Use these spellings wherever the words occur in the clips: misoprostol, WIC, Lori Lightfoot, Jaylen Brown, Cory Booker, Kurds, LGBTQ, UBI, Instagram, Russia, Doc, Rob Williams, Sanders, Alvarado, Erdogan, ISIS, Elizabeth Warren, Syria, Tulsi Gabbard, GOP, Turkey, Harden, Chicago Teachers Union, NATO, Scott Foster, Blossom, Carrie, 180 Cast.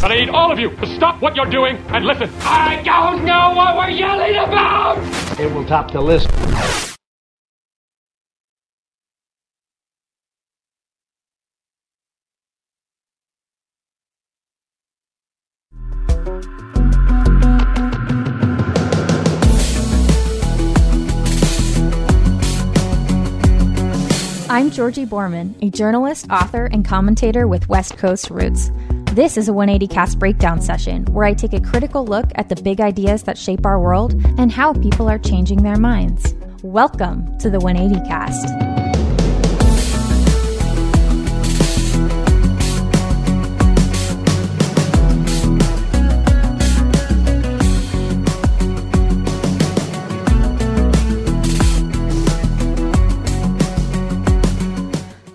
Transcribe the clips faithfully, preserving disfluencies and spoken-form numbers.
But I need all of you to stop what you're doing and listen. I don't know what we're yelling about! It will top the list. I'm Georgie Borman, a journalist, author, and commentator with West Coast roots. This is a one eighty Cast breakdown session where I take a critical look at the big ideas that shape our world and how people are changing their minds. Welcome to the one eighty Cast.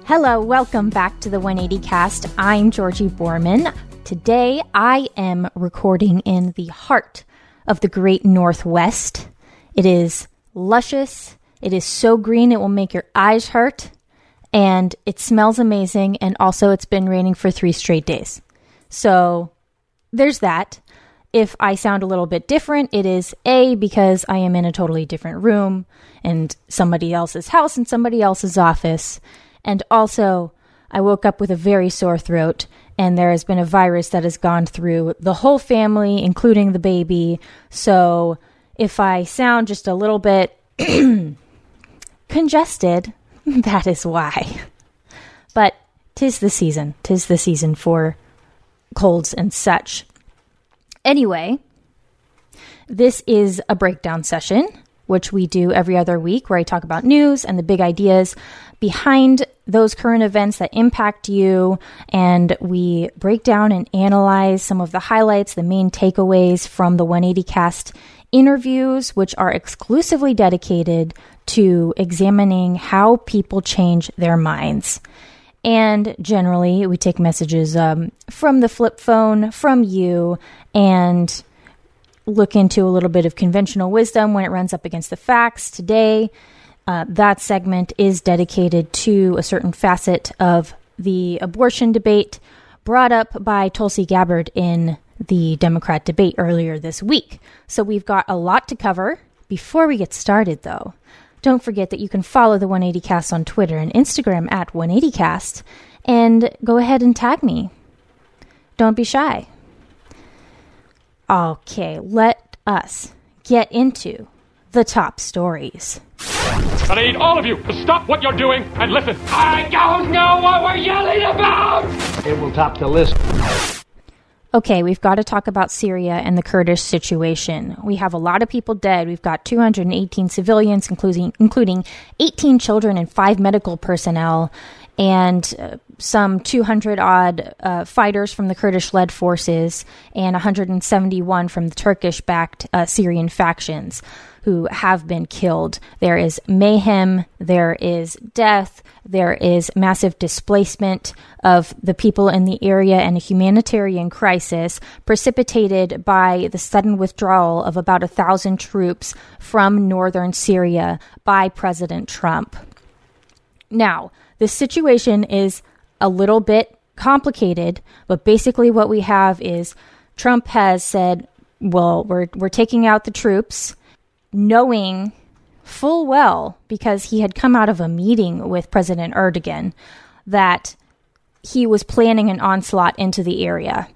Hello, welcome back to the one eighty Cast. I'm Georgie Borman. Today, I am recording in the heart of the great Northwest. It is luscious. It is so green it will make your eyes hurt. And it smells amazing. And also, it's been raining for three straight days. So, there's that. If I sound a little bit different, it is A, because I am in a totally different room and somebody else's house and somebody else's office. And also, I woke up with a very sore throat, and there has been a virus that has gone through the whole family, including the baby. So if I sound just a little bit congested, that is why. But tis the season. Tis the season for colds and such. Anyway, this is a breakdown session, which we do every other week, where I talk about news and the big ideas behind those current events that impact you, and we break down and analyze some of the highlights, the main takeaways from the one eighty Cast interviews, which are exclusively dedicated to examining how people change their minds. And generally, we take messages um, from the flip phone, from you, and look into a little bit of conventional wisdom when it runs up against the facts. Today, Uh, that segment is dedicated to a certain facet of the abortion debate brought up by Tulsi Gabbard in the Democrat debate earlier this week. So we've got a lot to cover. Before we get started, though, don't forget that you can follow the one eighty Cast on Twitter and Instagram at one eighty cast, and go ahead and tag me. Don't be shy. Okay, let us get into the top stories. But I need all of you to stop what you're doing and listen. I don't know what we're yelling about! It will top the list. Okay, we've got to talk about Syria and the Kurdish situation. We have a lot of people dead. We've got two hundred eighteen civilians, including, including eighteen children and five medical personnel, and uh, some two hundred odd uh, fighters from the Kurdish-led forces, and one hundred seventy-one from the Turkish-backed uh, Syrian factions who have been killed. There is mayhem, there is death, there is massive displacement of the people in the area, and a humanitarian crisis precipitated by the sudden withdrawal of about a thousand troops from northern Syria by President Trump. Now, the situation is a little bit complicated, but basically what we have is Trump has said, well, we're we're taking out the troops, knowing full well, because he had come out of a meeting with President Erdogan, that he was planning an onslaught into the area.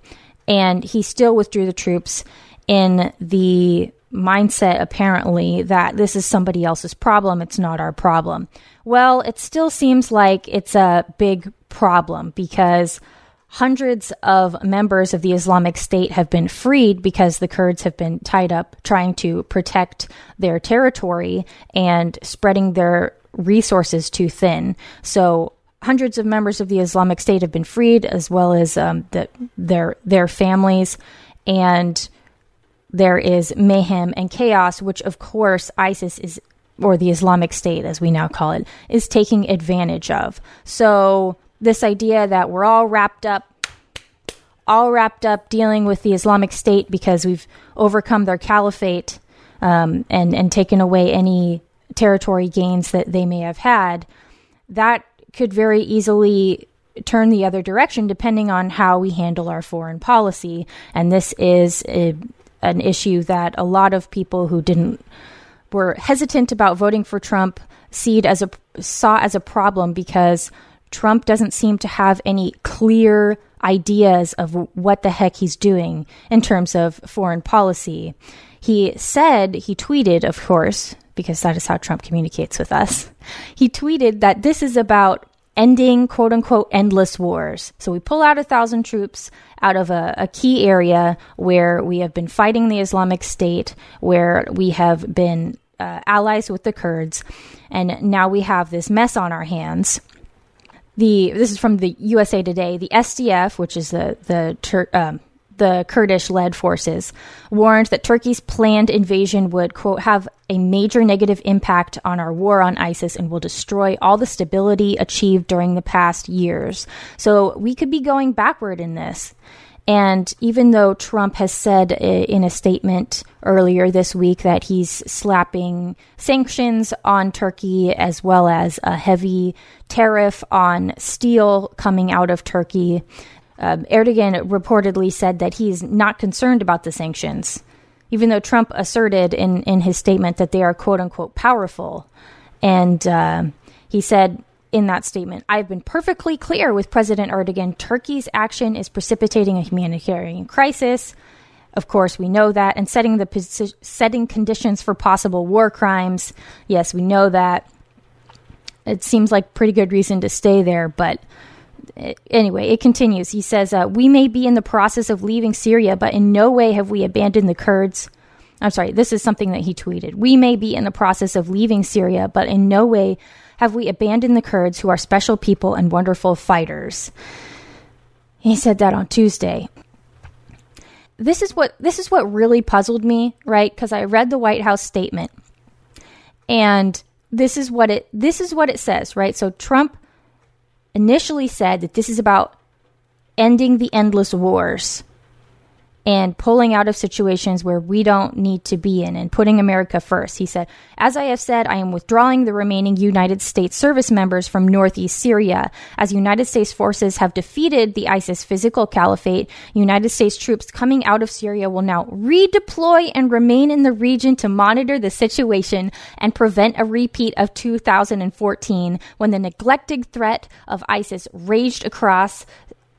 And he still withdrew the troops in the mindset, apparently, that this is somebody else's problem, it's not our problem. Well, it still seems like it's a big problem, because hundreds of members of the Islamic State have been freed because the Kurds have been tied up trying to protect their territory and spreading their resources too thin. So hundreds of members of the Islamic State have been freed, as well as um, the, their their families. And there is mayhem and chaos, which, of course, ISIS is, or the Islamic State, as we now call it, is taking advantage of. So this idea that we're all wrapped up, all wrapped up dealing with the Islamic State because we've overcome their caliphate um, and, and taken away any territory gains that they may have had, that could very easily turn the other direction depending on how we handle our foreign policy. And this is a, an issue that a lot of people who didn't were hesitant about voting for Trump seed as a, saw as a problem, because Trump doesn't seem to have any clear ideas of what the heck he's doing in terms of foreign policy. He said, he tweeted, of course, because that is how Trump communicates with us. He tweeted that this is about ending, quote unquote, endless wars. So we pull out a thousand troops out of a, a key area where we have been fighting the Islamic State, where we have been uh, allies with the Kurds, and now we have this mess on our hands. The, this is from the U S A Today. The S D F, which is the the Tur- um, the Kurdish-led forces, warned that Turkey's planned invasion would, quote, have a major negative impact on our war on ISIS and will destroy all the stability achieved during the past years. So we could be going backward in this. And even though Trump has said in a statement earlier this week that he's slapping sanctions on Turkey as well as a heavy tariff on steel coming out of Turkey, uh, Erdogan reportedly said that he's not concerned about the sanctions, even though Trump asserted in, in his statement that they are, quote unquote, powerful. And uh, he said, in that statement, I've been perfectly clear with President Erdogan. Turkey's action is precipitating a humanitarian crisis. Of course, we know that, and setting the posi- setting conditions for possible war crimes. Yes, we know that. It seems like pretty good reason to stay there, but anyway, it continues. He says, uh, we may be in the process of leaving Syria, but in no way have we abandoned the Kurds. I'm sorry, this is something that he tweeted. We may be in the process of leaving Syria, but in no way have we abandoned the Kurds, who are special people and wonderful fighters. He said that on Tuesday. This is what this is what really puzzled me, right? Because I read the White House statement, and this is what it this is what it says, right? So Trump initially said that this is about ending the endless wars and pulling out of situations where we don't need to be in and putting America first. He said, as I have said, I am withdrawing the remaining United States service members from northeast Syria. As United States forces have defeated the ISIS physical caliphate, United States troops coming out of Syria will now redeploy and remain in the region to monitor the situation and prevent a repeat of two thousand fourteen, when the neglected threat of ISIS raged across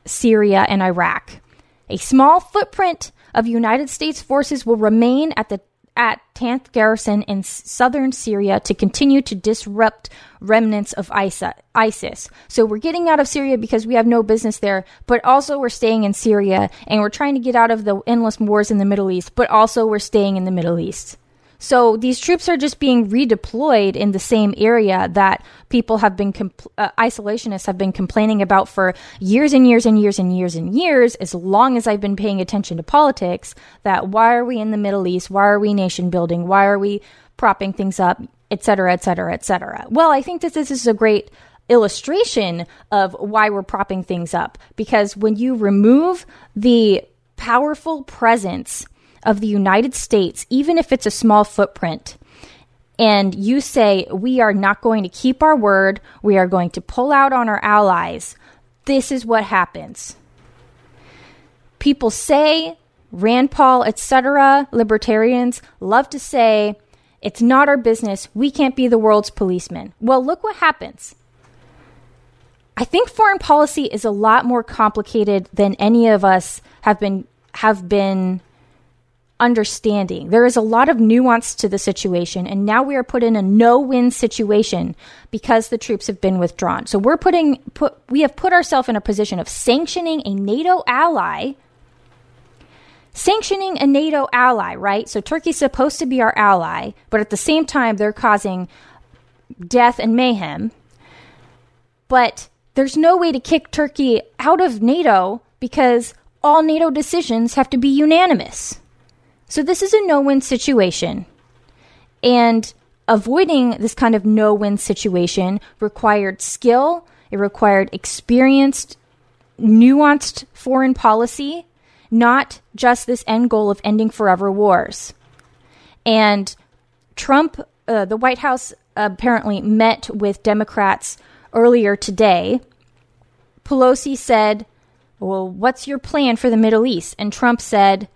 Syria and Iraq. A small footprint of United States forces will remain at the at Tanth Garrison in southern Syria to continue to disrupt remnants of ISIS. So we're getting out of Syria because we have no business there, but also we're staying in Syria, and we're trying to get out of the endless wars in the Middle East, but also we're staying in the Middle East. So these troops are just being redeployed in the same area that people have been, compl- uh, isolationists have been complaining about for years and years and years and years and years, as long as I've been paying attention to politics, that why are we in the Middle East? Why are we nation building? Why are we propping things up, et cetera, et cetera, et cetera? Well, I think that this is a great illustration of why we're propping things up, because when you remove the powerful presence of the United States, even if it's a small footprint, and you say, we are not going to keep our word, we are going to pull out on our allies, this is what happens. People say, Rand Paul, et cetera, libertarians love to say, it's not our business, we can't be the world's policemen. Well, look what happens. I think foreign policy is a lot more complicated than any of us have been have been... understanding. There is a lot of nuance to the situation, and now we are put in a no-win situation because the troops have been withdrawn. So we're putting put we have put ourselves in a position of sanctioning a NATO ally, sanctioning a NATO ally, right? So Turkey's supposed to be our ally, but at the same time they're causing death and mayhem. But there's no way to kick Turkey out of NATO because all NATO decisions have to be unanimous. So this is a no-win situation, and avoiding this kind of no-win situation required skill, it required experienced, nuanced foreign policy, not just this end goal of ending forever wars. And Trump, uh, the White House apparently met with Democrats earlier today, Pelosi said, well, what's your plan for the Middle East? And Trump said,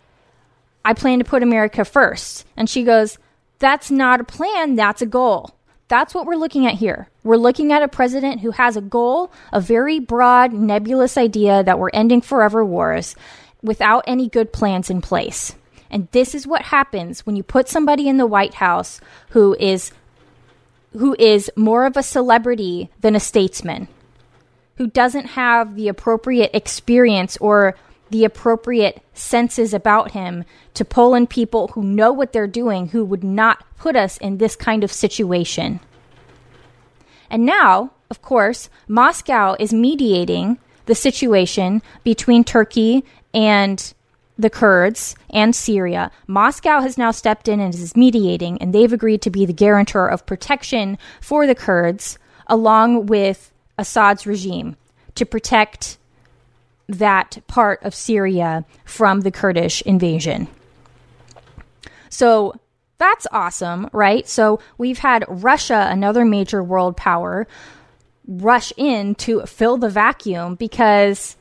I plan to put America first. And she goes, that's not a plan, that's a goal. That's what we're looking at here. We're looking at a president who has a goal, a very broad, nebulous idea that we're ending forever wars without any good plans in place. And this is what happens when you put somebody in the White House who is who is more of a celebrity than a statesman, who doesn't have the appropriate experience or the appropriate senses about him to pull in people who know what they're doing, who would not put us in this kind of situation. And now, of course, Moscow is mediating the situation between Turkey and the Kurds and Syria. Moscow has now stepped in and is mediating, and they've agreed to be the guarantor of protection for the Kurds, along with Assad's regime, to protect that part of Syria from the Kurdish invasion. So that's awesome, right? So we've had Russia, another major world power, rush in to fill the vacuum because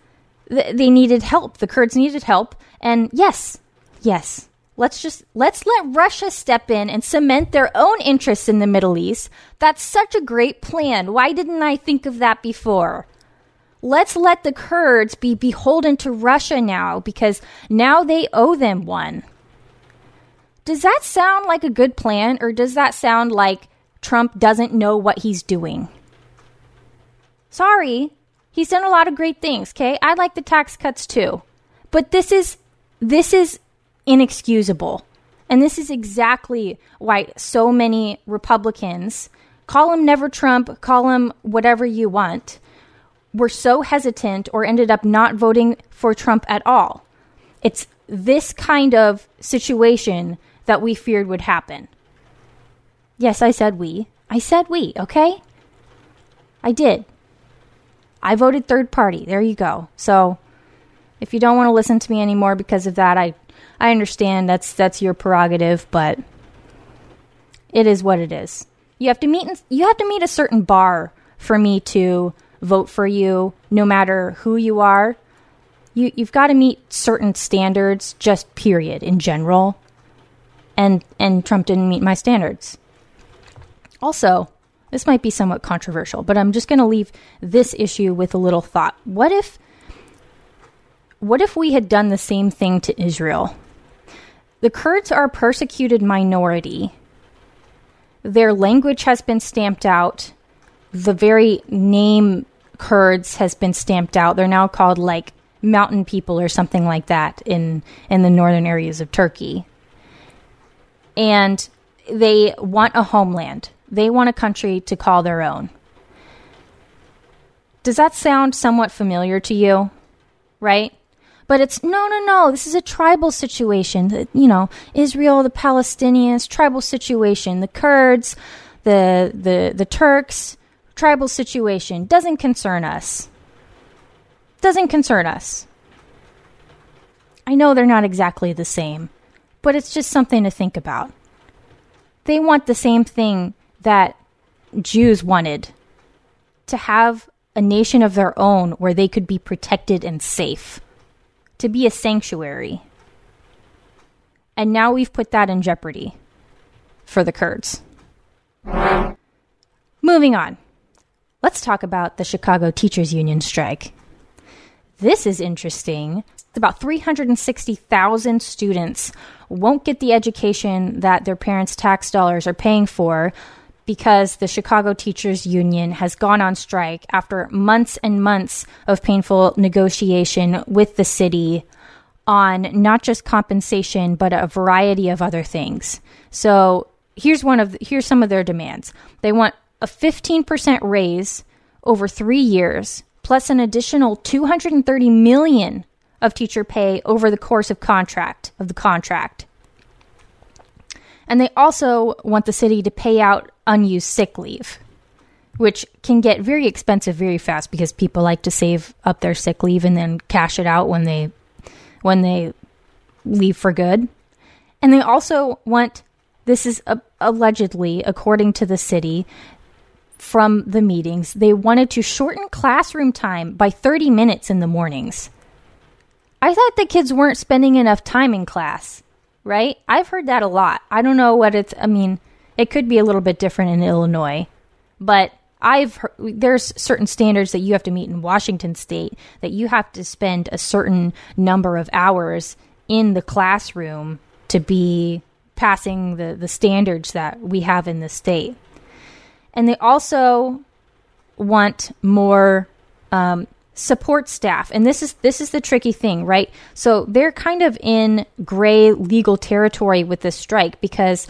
th- they needed help. The Kurds needed help. And yes, yes, let's just, let's let Russia step in and cement their own interests in the Middle East. That's such a great plan. Why didn't I think of that before? Let's let the Kurds be beholden to Russia now, because now they owe them one. Does that sound like a good plan, or does that sound like Trump doesn't know what he's doing? Sorry, he's done a lot of great things, okay? I like the tax cuts too. But this is this is inexcusable. And this is exactly why so many Republicans, call him Never Trump, call him whatever you want, were so hesitant or ended up not voting for Trump at all. It's this kind of situation that we feared would happen. Yes, I said we. I said we, okay? I did. I voted third party. There you go. So if you don't want to listen to me anymore because of that, I I understand that's that's your prerogative, but it is what it is. You have to meet in, you have to meet a certain bar for me to vote for you, no matter who you are. You, you've got to meet certain standards, just period, in general. And and Trump didn't meet my standards. Also, this might be somewhat controversial, but I'm just going to leave this issue with a little thought. What if, what if we had done the same thing to Israel? The Kurds are a persecuted minority. Their language has been stamped out. The very name Kurds has been stamped out. They're now called like mountain people or something like that in, in the northern areas of Turkey. And they want a homeland. They want a country to call their own. Does that sound somewhat familiar to you? Right? But it's, no, no, no, this is a tribal situation. You know, Israel, the Palestinians, tribal situation. The Kurds, the the, the Turks... tribal situation doesn't concern us. Doesn't concern us. I know they're not exactly the same, but it's just something to think about. They want the same thing that Jews wanted, to have a nation of their own where they could be protected and safe, to be a sanctuary. And now we've put that in jeopardy for the Kurds. Moving on. Let's talk about the Chicago Teachers Union strike. This is interesting. About three hundred sixty thousand students won't get the education that their parents' tax dollars are paying for because the Chicago Teachers Union has gone on strike after months and months of painful negotiation with the city on not just compensation, but a variety of other things. So here's one of the, here's some of their demands. They want a fifteen percent raise over three years, plus an additional two hundred thirty million dollars of teacher pay over the course of contract of the contract. And they also want the city to pay out unused sick leave, which can get very expensive very fast because people like to save up their sick leave and then cash it out when they when they leave for good. And they also want, this is uh, allegedly, according to the city, from the meetings. They wanted to shorten classroom time by thirty minutes in the mornings. I thought the kids weren't spending enough time in class, right? I've heard that a lot. I don't know what it's, I mean, it could be a little bit different in Illinois, but I've heard, there's certain standards that you have to meet in Washington state, that you have to spend a certain number of hours in the classroom to be passing the, the standards that we have in the state. And they also want more um, support staff. And this is this is the tricky thing, right? So they're kind of in gray legal territory with this strike because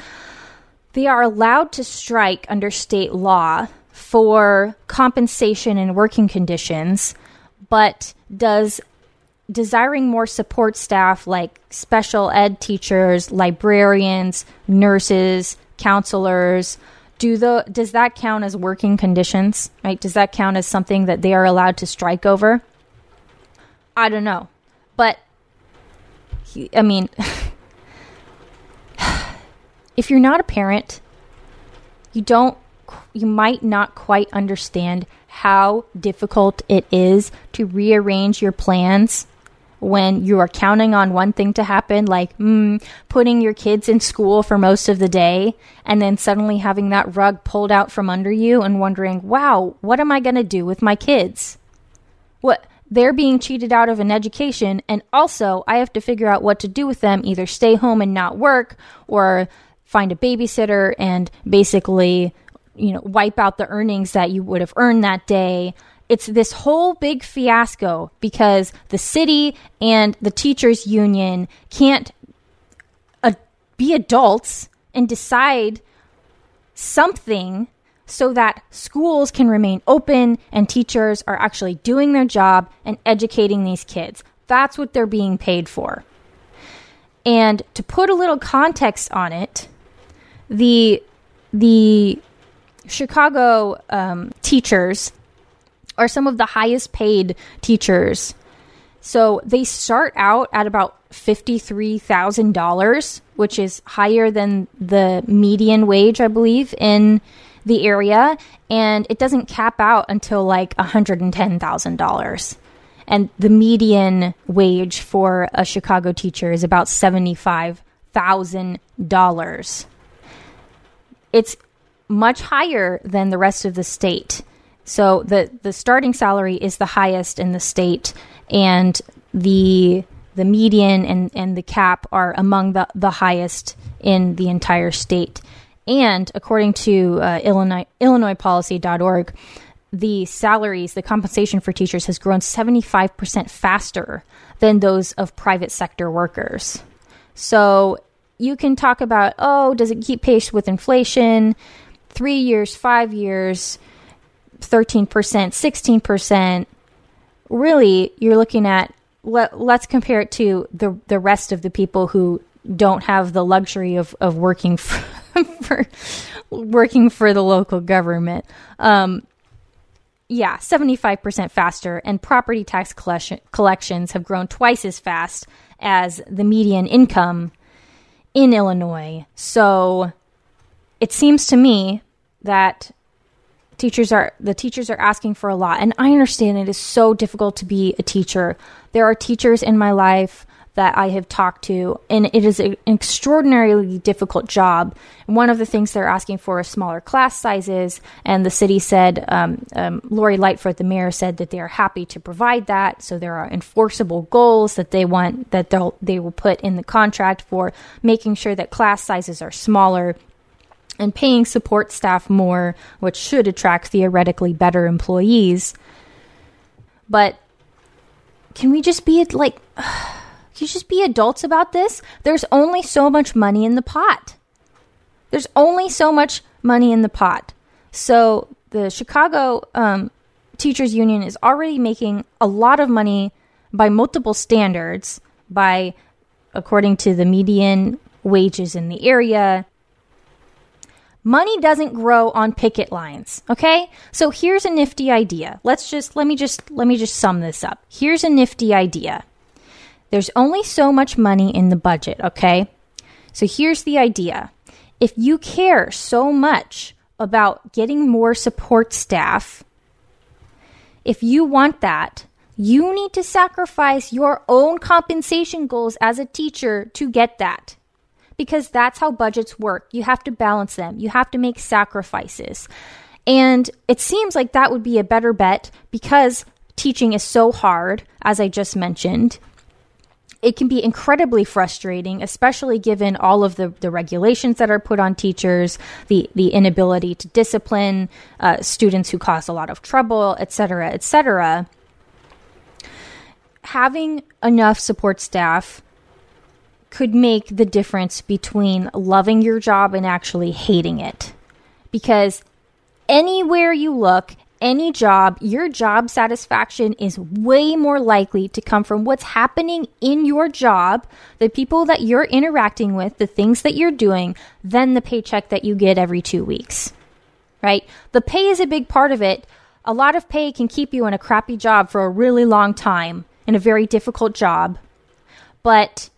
they are allowed to strike under state law for compensation and working conditions, but does desiring more support staff like special ed teachers, librarians, nurses, counselors, Do the, does that count as working conditions, right? Does that count as something that they are allowed to strike over? I don't know. But, he, I mean, if you're not a parent, you don't, you might not quite understand how difficult it is to rearrange your plans when you are counting on one thing to happen, like mm, putting your kids in school for most of the day and then suddenly having that rug pulled out from under you and wondering, wow, what am I going to do with my kids? What, they're being cheated out of an education, and also I have to figure out what to do with them, either stay home and not work or find a babysitter and basically, you know, wipe out the earnings that you would have earned that day. It's this whole big fiasco because the city and the teachers union can't uh, be adults and decide something so that schools can remain open and teachers are actually doing their job and educating these kids. That's what they're being paid for. And to put a little context on it, the, the Chicago um, teachers are some of the highest paid teachers. So they start out at about fifty-three thousand dollars, which is higher than the median wage, I believe, in the area. And it doesn't cap out until like one hundred ten thousand dollars. And the median wage for a Chicago teacher is about seventy-five thousand dollars. It's much higher than the rest of the state. So the, the starting salary is the highest in the state, and the the median and, and the cap are among the, the highest in the entire state. And according to uh, Illinois, Illinois Policy dot org, the salaries, the compensation for teachers has grown seventy-five percent faster than those of private sector workers. So you can talk about, oh, does it keep pace with inflation? Three years, five years... thirteen percent, sixteen percent, really you're looking at, let, let's compare it to the the rest of the people who don't have the luxury of, of working for, for working for the local government. Um, yeah, seventy-five percent faster, and property tax collection, collections have grown twice as fast as the median income in Illinois. So it seems to me that Teachers are the teachers are asking for a lot, and I understand it is so difficult to be a teacher. There are teachers in my life that I have talked to, and it is an extraordinarily difficult job. And one of the things they're asking for is smaller class sizes, and the city said, um, um, Lori Lightfoot, the mayor, said that they are happy to provide that. So there are enforceable goals that they want that they'll they will put in the contract for making sure that class sizes are smaller and paying support staff more, which should attract theoretically better employees. But can we just be like, can you just be adults about this? There's only so much money in the pot. There's only so much money in the pot. So the Chicago um, Teachers Union is already making a lot of money by multiple standards, by according to the median wages in the area. Money doesn't grow on picket lines, okay? So here's a nifty idea. Let's just let me just let me just sum this up. Here's a nifty idea. There's only so much money in the budget, okay? So here's the idea. If you care so much about getting more support staff. If you want that, you need to sacrifice your own compensation goals as a teacher to get that. Because that's how budgets work. You have to balance them. You have to make sacrifices. And it seems like that would be a better bet because teaching is so hard, as I just mentioned. It can be incredibly frustrating, especially given all of the, the regulations that are put on teachers, the, the inability to discipline uh, students who cause a lot of trouble, et cetera, et cetera. Having enough support staff could make the difference between loving your job and actually hating it. Because anywhere you look, any job, your job satisfaction is way more likely to come from what's happening in your job, the people that you're interacting with, the things that you're doing, than the paycheck that you get every two weeks, right? The pay is a big part of it. A lot of pay can keep you in a crappy job for a really long time, in a very difficult job. But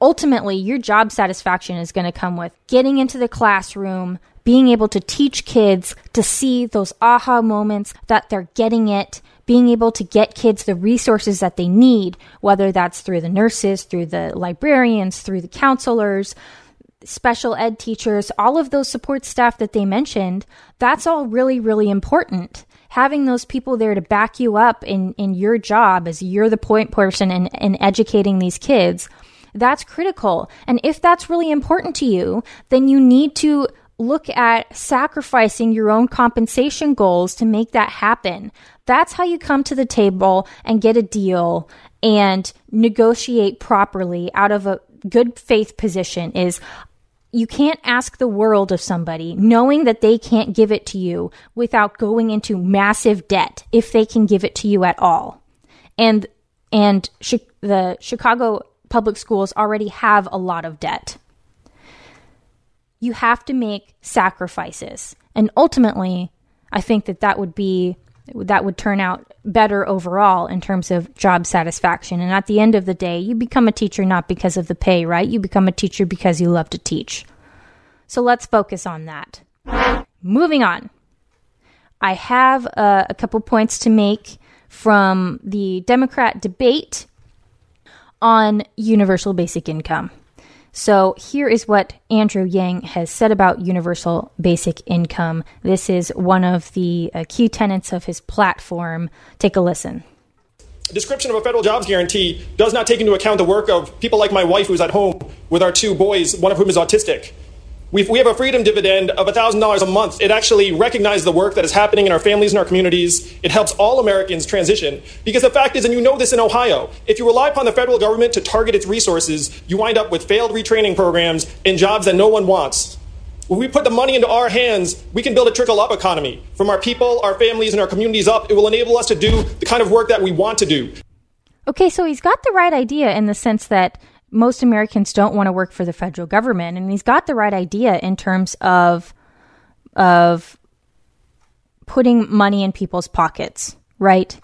ultimately, your job satisfaction is going to come with getting into the classroom, being able to teach kids, to see those aha moments that they're getting it, being able to get kids the resources that they need, whether that's through the nurses, through the librarians, through the counselors, special ed teachers, all of those support staff that they mentioned. That's all really, really important. Having those people there to back you up in, in your job as you're the point person in, in educating these kids, that's critical. And if that's really important to you, then you need to look at sacrificing your own compensation goals to make that happen. That's how you come to the table and get a deal and negotiate properly out of a good faith position. Is you can't ask the world of somebody knowing that they can't give it to you without going into massive debt if they can give it to you at all. And and sh- the Chicago public schools already have a lot of debt. You have to make sacrifices. And ultimately, I think that that would be, that would turn out better overall in terms of job satisfaction. And at the end of the day, you become a teacher not because of the pay, right? You become a teacher because you love to teach. So let's focus on that. Moving on. I have a, a couple points to make from the Democrat debate on universal basic income. So here is what Andrew Yang has said about universal basic income. This is one of the uh, key tenets of his platform. Take a listen. The description of a federal jobs guarantee does not take into account the work of people like my wife, who's at home with our two boys, one of whom is autistic. We've, we have a freedom dividend of one thousand dollars a month. It actually recognizes the work that is happening in our families and our communities. It helps all Americans transition. Because the fact is, and you know this in Ohio, if you rely upon the federal government to target its resources, you wind up with failed retraining programs and jobs that no one wants. When we put the money into our hands, we can build a trickle-up economy. From our people, our families, and our communities up, it will enable us to do the kind of work that we want to do. Okay, so he's got the right idea in the sense that most Americans don't want to work for the federal government, and he's got the right idea in terms of of putting money in people's pockets, right?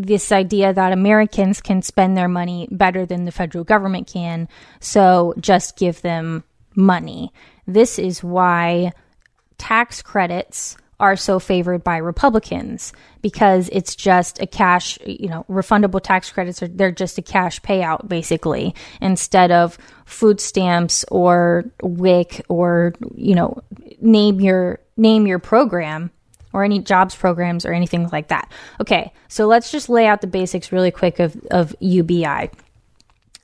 This idea that Americans can spend their money better than the federal government can, so just give them money. This is why tax credits are so favored by Republicans, because it's just a cash, you know, refundable tax credits are, they're just a cash payout basically, instead of food stamps or WIC or, you know, name your, name your program or any jobs programs or anything like that. Okay. So let's just lay out the basics really quick of, of U B I.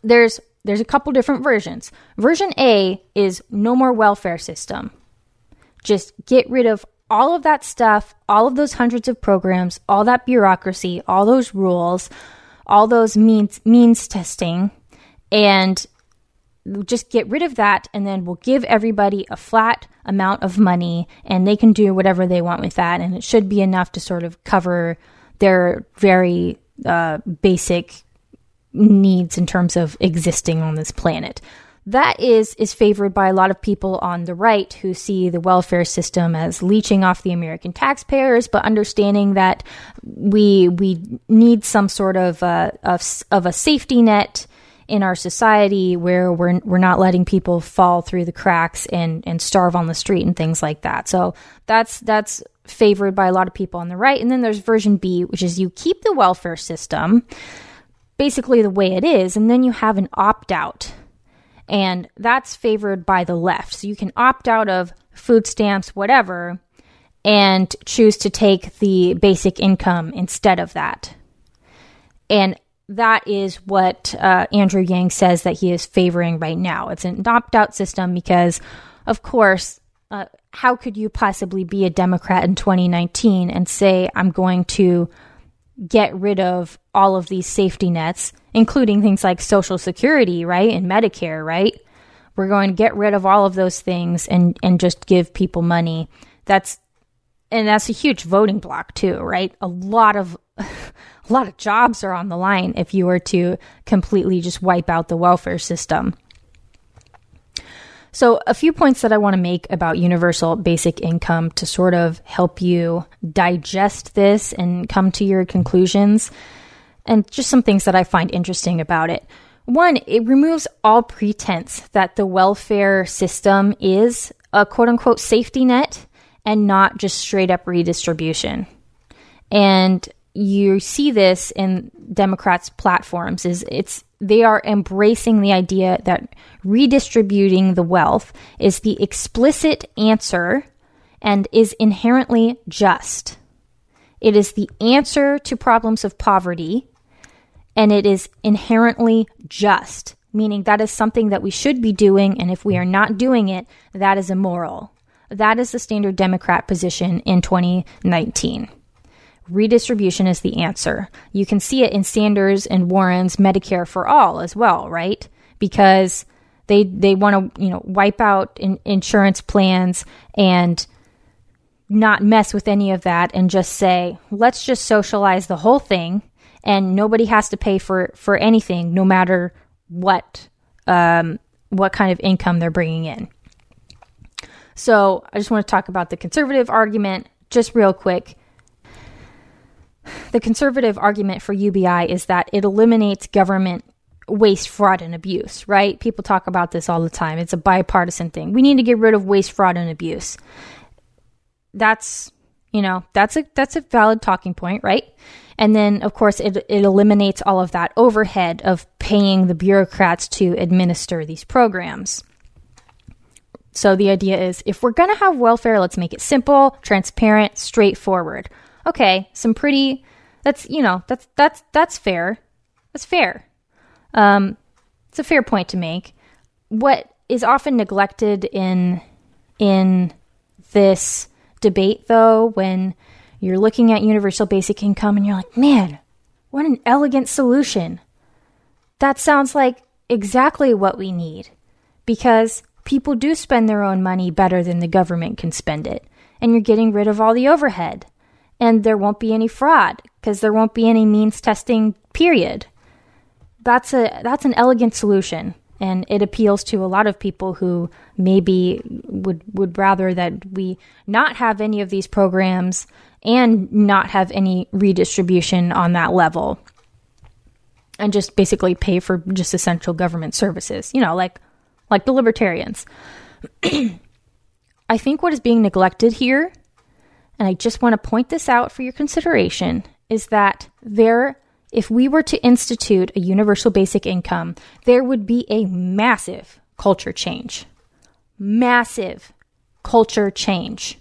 There's, there's a couple different versions. Version A is no more welfare system. Just get rid of all of that stuff, all of those hundreds of programs, all that bureaucracy, all those rules, all those means means testing, and just get rid of that, and then we'll give everybody a flat amount of money, and they can do whatever they want with that, and it should be enough to sort of cover their very uh, basic needs in terms of existing on this planet. That is is favored by a lot of people on the right who see the welfare system as leeching off the American taxpayers, but understanding that we we need some sort of a, of, of a safety net in our society where we're we're not letting people fall through the cracks and, and starve on the street and things like that. So that's that's favored by a lot of people on the right. And then there's version B, which is you keep the welfare system basically the way it is, and then you have an opt-out. And that's favored by the left. So you can opt out of food stamps, whatever, and choose to take the basic income instead of that. And that is what uh, Andrew Yang says that he is favoring right now. It's an opt-out system because, of course, uh, how could you possibly be a Democrat in twenty nineteen and say, I'm going to get rid of all of these safety nets, including things like Social Security, right, and Medicare, right? We're going to get rid of all of those things and, and just give people money. That's and that's a huge voting block too, right? A lot of a lot of jobs are on the line if you were to completely just wipe out the welfare system. So a few points that I want to make about universal basic income to sort of help you digest this and come to your conclusions, and just some things that I find interesting about it. One, it removes all pretense that the welfare system is a quote-unquote safety net and not just straight-up redistribution. And you see this in Democrats' platforms. Is it's they are embracing the idea that redistributing the wealth is the explicit answer and is inherently just. It is the answer to problems of poverty, and it is inherently just, meaning that is something that we should be doing, and if we are not doing it, that is immoral. That is the standard Democrat position in twenty nineteen. Redistribution is the answer. You can see it in Sanders and Warren's Medicare for All as well, right? Because they they want to, you know, wipe out in, insurance plans and not mess with any of that and just say, let's just socialize the whole thing and nobody has to pay for, for anything, no matter what um, what kind of income they're bringing in. So I just want to talk about the conservative argument just real quick. The conservative argument for U B I is that it eliminates government waste, fraud, and abuse, right? People talk about this all the time. It's a bipartisan thing. We need to get rid of waste, fraud, and abuse. That's, you know, that's a that's a valid talking point, right? And then, of course, it, it eliminates all of that overhead of paying the bureaucrats to administer these programs. So the idea is, if we're going to have welfare, let's make it simple, transparent, straightforward. Okay, some pretty, that's, you know, that's, that's, that's fair. That's fair. Um, it's a fair point to make. What is often neglected in, in this debate, though, when you're looking at universal basic income and you're like, man, what an elegant solution. That sounds like exactly what we need, because people do spend their own money better than the government can spend it. And you're getting rid of all the overhead. And there won't be any fraud because there won't be any means testing, period. That's a that's an elegant solution. And it appeals to a lot of people who maybe would would rather that we not have any of these programs and not have any redistribution on that level. And just basically pay for just essential government services, you know, like like the libertarians. I think what is being neglected here, and I just want to point this out for your consideration, is that there, if we were to institute a universal basic income, there would be a massive culture change. Massive culture change.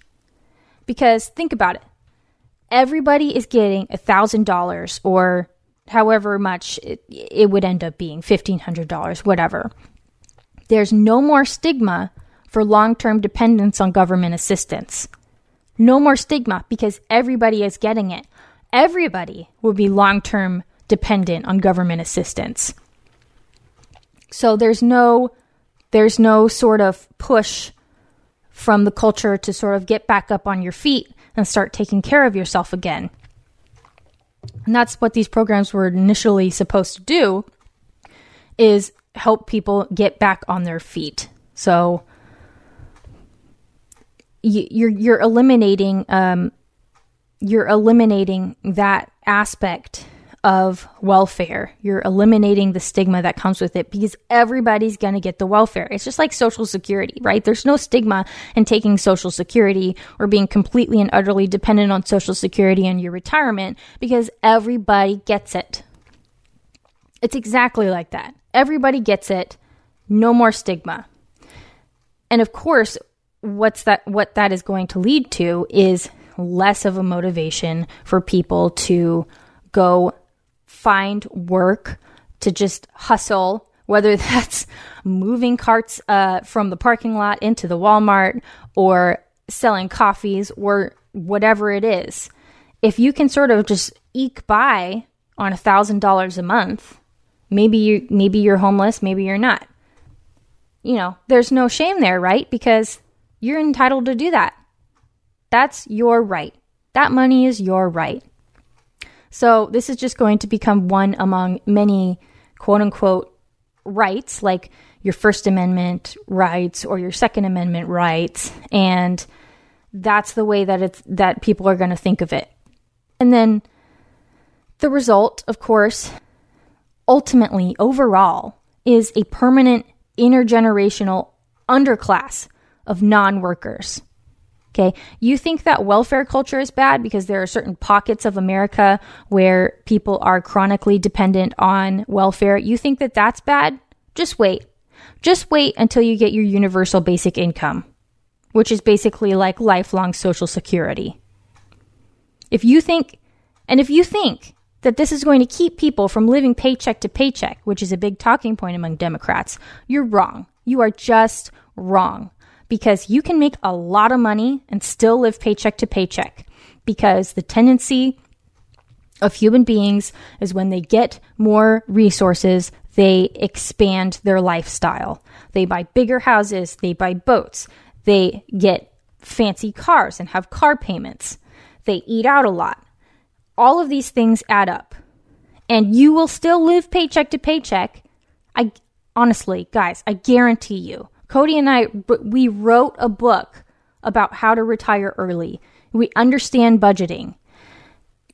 Because think about it. Everybody is getting one thousand dollars or however much it, it would end up being, fifteen hundred dollars, whatever. There's no more stigma for long-term dependence on government assistance. No more stigma because everybody is getting it. Everybody will be long-term dependent on government assistance. So there's no there's no sort of push from the culture to sort of get back up on your feet and start taking care of yourself again. And that's what these programs were initially supposed to do, is help people get back on their feet. So You're you're eliminating um, you're eliminating that aspect of welfare. You're eliminating the stigma that comes with it because everybody's going to get the welfare. It's just like Social Security, right? There's no stigma in taking Social Security or being completely and utterly dependent on Social Security and your retirement because everybody gets it. It's exactly like that. Everybody gets it. No more stigma. And of course, what's that? What that is going to lead to is less of a motivation for people to go find work, to just hustle, whether that's moving carts uh, from the parking lot into the Walmart or selling coffees or whatever it is. If you can sort of just eke by on one thousand dollars a month, maybe you maybe you're homeless, maybe you're not. You know, there's no shame there, right? Because you're entitled to do that. That's your right. That money is your right. So this is just going to become one among many quote unquote rights, like your First Amendment rights or your Second Amendment rights. And that's the way that it's that people are going to think of it. And then the result, of course, ultimately, overall, is a permanent intergenerational underclass of non-workers. Okay, you think that welfare culture is bad because there are certain pockets of America where people are chronically dependent on welfare. You think that that's bad? Just wait. Just wait until you get your universal basic income, which is basically like lifelong Social Security. If you think, and if you think that this is going to keep people from living paycheck to paycheck, which is a big talking point among Democrats, you're wrong. You are just wrong. Because you can make a lot of money and still live paycheck to paycheck. Because the tendency of human beings is when they get more resources, they expand their lifestyle. They buy bigger houses, they buy boats, they get fancy cars and have car payments. They eat out a lot. All of these things add up. And you will still live paycheck to paycheck. I honestly, guys, I guarantee you. Cody and I, we wrote a book about how to retire early. We understand budgeting.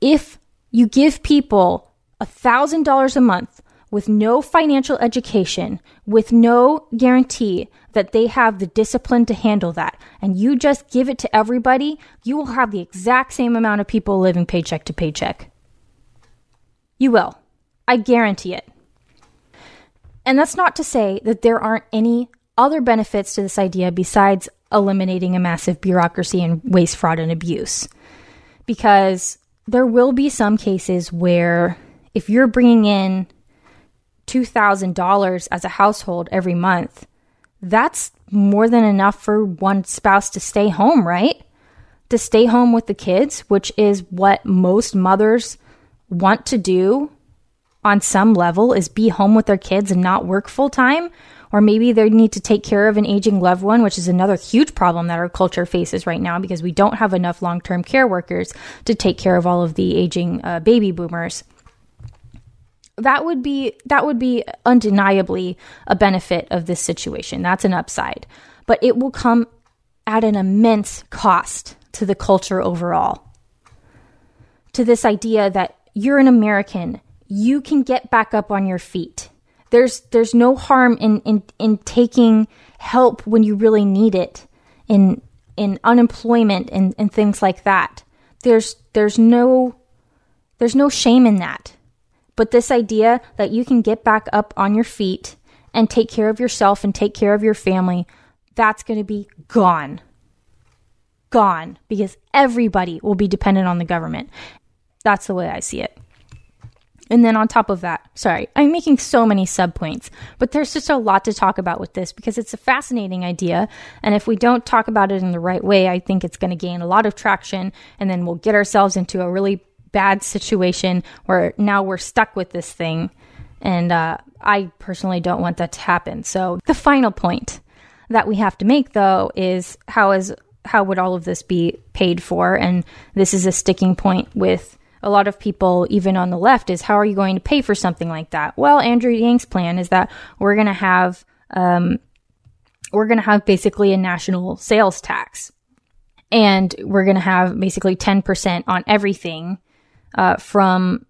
If you give people one thousand dollars a month with no financial education, with no guarantee that they have the discipline to handle that, and you just give it to everybody, you will have the exact same amount of people living paycheck to paycheck. You will. I guarantee it. And that's not to say that there aren't any other benefits to this idea besides eliminating a massive bureaucracy and waste, fraud, and abuse. Because there will be some cases where if you're bringing in two thousand dollars as a household every month, that's more than enough for one spouse to stay home, right? To stay home with the kids, which is what most mothers want to do on some level, is be home with their kids and not work full time. Or maybe they need to take care of an aging loved one, which is another huge problem that our culture faces right now because we don't have enough long-term care workers to take care of all of the aging uh, baby boomers. That would be that would be undeniably a benefit of this situation. That's an upside. But it will come at an immense cost to the culture overall. To this idea that you're an American, you can get back up on your feet. There's there's no harm in, in, in taking help when you really need it, in in unemployment and, and things like that. There's there's no there's no shame in that. But this idea that you can get back up on your feet and take care of yourself and take care of your family, that's going to be gone. Gone. Because everybody will be dependent on the government. That's the way I see it. And then on top of that, sorry, I'm making so many subpoints, but there's just a lot to talk about with this because it's a fascinating idea. And if we don't talk about it in the right way, I think it's going to gain a lot of traction. And then we'll get ourselves into a really bad situation where now we're stuck with this thing. And uh, I personally don't want that to happen. So the final point that we have to make, though, is how is how would all of this be paid for? And this is a sticking point with a lot of people, even on the left, is how are you going to pay for something like that? Well, Andrew Yang's plan is that we're going to have um, we're going to have basically a national sales tax, and we're going to have basically ten percent on everything uh, from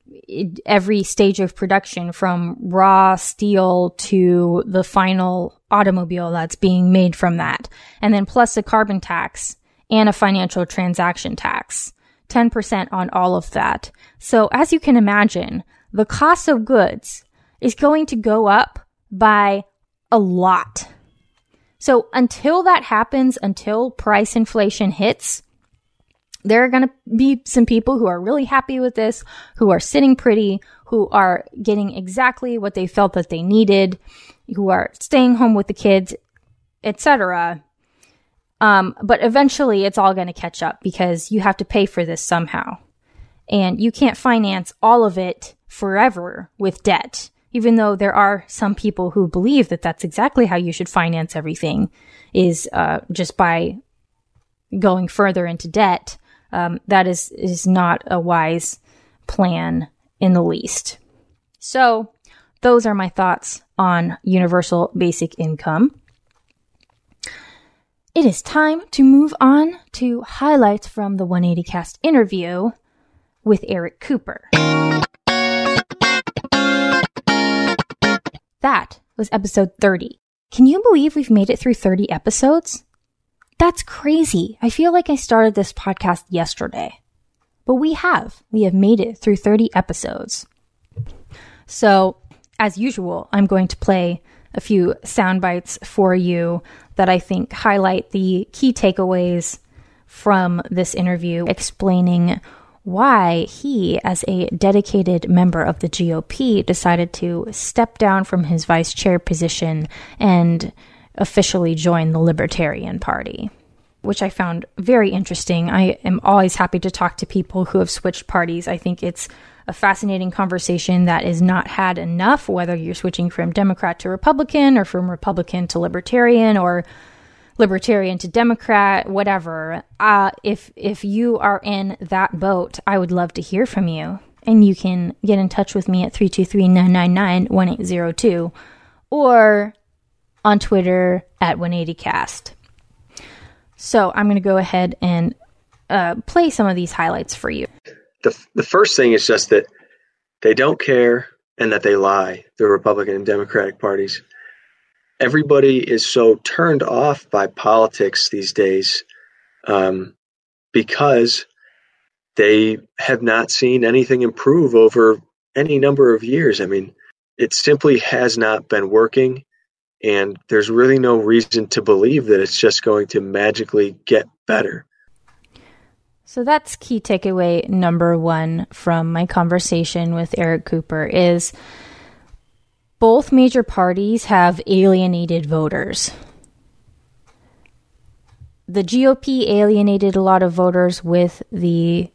every stage of production, from raw steel to the final automobile that's being made from that. And then plus a carbon tax and a financial transaction tax, ten percent on all of that. So as you can imagine, the cost of goods is going to go up by a lot. So until that happens, until price inflation hits, there are going to be some people who are really happy with this, who are sitting pretty, who are getting exactly what they felt that they needed, who are staying home with the kids, et cetera. Um, but eventually it's all going to catch up because you have to pay for this somehow. And you can't finance all of it forever with debt, even though there are some people who believe that that's exactly how you should finance everything, is uh, just by going further into debt. Um, that is, is not a wise plan in the least. So those are my thoughts on universal basic income. It is time to move on to highlights from the one eighty Cast interview with Eric Cooper. That was episode thirty. Can you believe we've made it through thirty episodes? That's crazy. I feel like I started this podcast yesterday. But we have. We have made it through thirty episodes. So, as usual, I'm going to play a few sound bites for you that I think highlight the key takeaways from this interview, explaining why he, as a dedicated member of the G O P, decided to step down from his vice chair position and officially join the Libertarian Party, which I found very interesting. I am always happy to talk to people who have switched parties. I think it's a fascinating conversation that is not had enough, whether you're switching from Democrat to Republican or from Republican to Libertarian or Libertarian to Democrat, whatever. Uh, if if you are in that boat, I would love to hear from you. And you can get in touch with me at three two three, nine nine nine, one eight zero two or on Twitter at one eighty cast. So I'm going to go ahead and uh, play some of these highlights for you. The the first thing is just that they don't care and that they lie, the Republican and Democratic parties. Everybody is so turned off by politics these days um, because they have not seen anything improve over any number of years. I mean, it simply has not been working. And there's really no reason to believe that it's just going to magically get better. So that's key takeaway number one from my conversation with Eric Cooper, is both major parties have alienated voters. The G O P alienated a lot of voters with the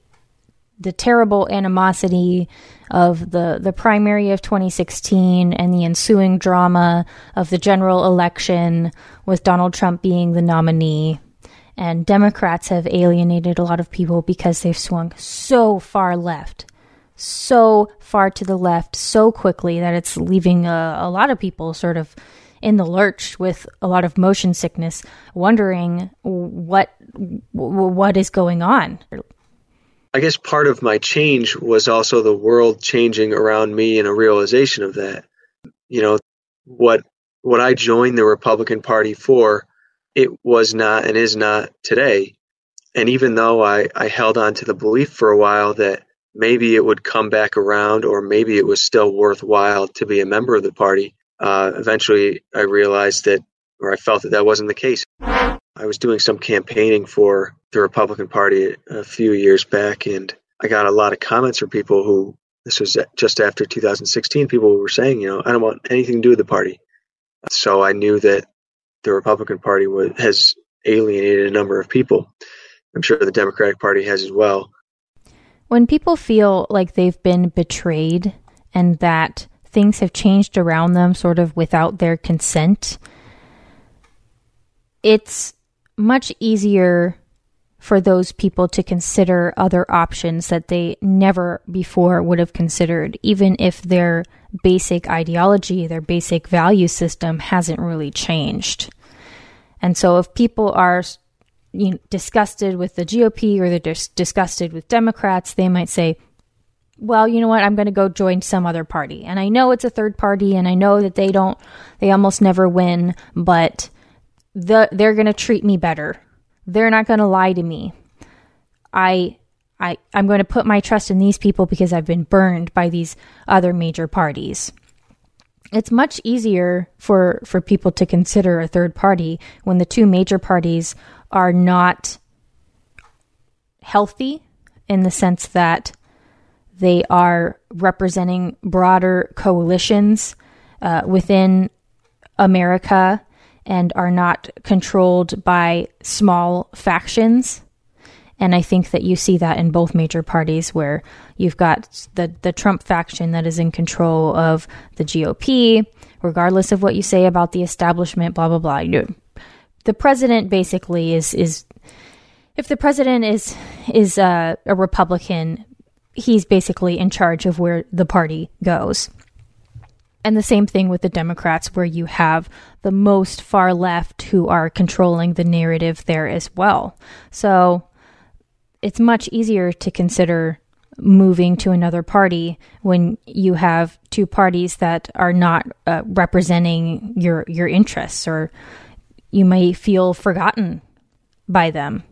the terrible animosity of the, the primary of twenty sixteen and the ensuing drama of the general election with Donald Trump being the nominee. And Democrats have alienated a lot of people because they've swung so far left, so far to the left so quickly that it's leaving a, a lot of people sort of in the lurch with a lot of motion sickness, wondering what what is going on. I guess part of my change was also the world changing around me and a realization of that. You know, what what I joined the Republican Party for, it was not and is not today. And even though I, I held on to the belief for a while that maybe it would come back around or maybe it was still worthwhile to be a member of the party, uh, eventually I realized that, or I felt that that wasn't the case. I was doing some campaigning for the Republican Party a few years back, and I got a lot of comments from people who, this was just after two thousand sixteen, people were saying, you know, I don't want anything to do with the party. So I knew that the Republican Party was, has alienated a number of people. I'm sure the Democratic Party has as well. When people feel like they've been betrayed and that things have changed around them sort of without their consent, it's much easier for those people to consider other options that they never before would have considered, even if their basic ideology, their basic value system hasn't really changed. And so if people are, you know, disgusted with the G O P or they're dis- disgusted with Democrats, they might say, well, you know what, I'm going to go join some other party. And I know it's a third party, and I know that they don't, they almost never win, but the, they're going to treat me better. They're not going to lie to me. I, I, I'm going to put my trust in these people because I've been burned by these other major parties. It's much easier for, for people to consider a third party when the two major parties are not healthy in the sense that they are representing broader coalitions uh, within America and are not controlled by small factions. And I think that you see that in both major parties where you've got the, the Trump faction that is in control of the G O P, regardless of what you say about the establishment, blah, blah, blah. You know, the president basically is, is if the president is, is a, a Republican, he's basically in charge of where the party goes. And the same thing with the Democrats, where you have the most far left who are controlling the narrative there as well. So it's much easier to consider moving to another party when you have two parties that are not uh, representing your your interests, or you may feel forgotten by them.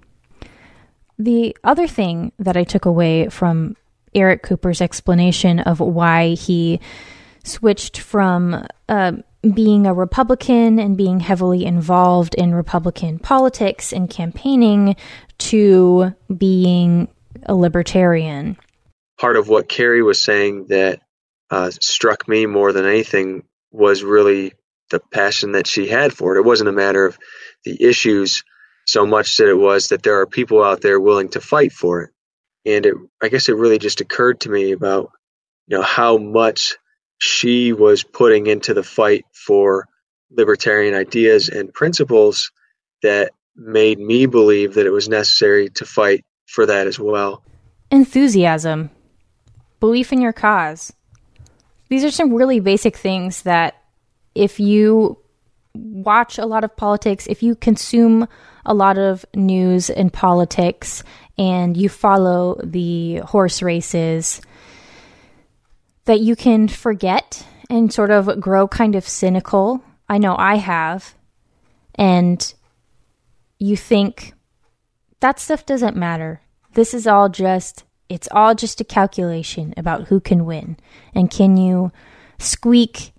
The other thing that I took away from Eric Cooper's explanation of why he switched from uh, being a Republican and being heavily involved in Republican politics and campaigning to being a libertarian. Part of what Carrie was saying that uh, struck me more than anything was really the passion that she had for it. It wasn't a matter of the issues so much that it was that there are people out there willing to fight for it. And it, I guess it really just occurred to me about, you know, how much she was putting into the fight for libertarian ideas and principles that made me believe that it was necessary to fight for that as well. Enthusiasm, belief in your cause. These are some really basic things that if you watch a lot of politics, if you consume a lot of news and politics and you follow the horse races, that you can forget and sort of grow kind of cynical. I know I have. And you think that stuff doesn't matter. This is all just, it's all just a calculation about who can win. And can you squeak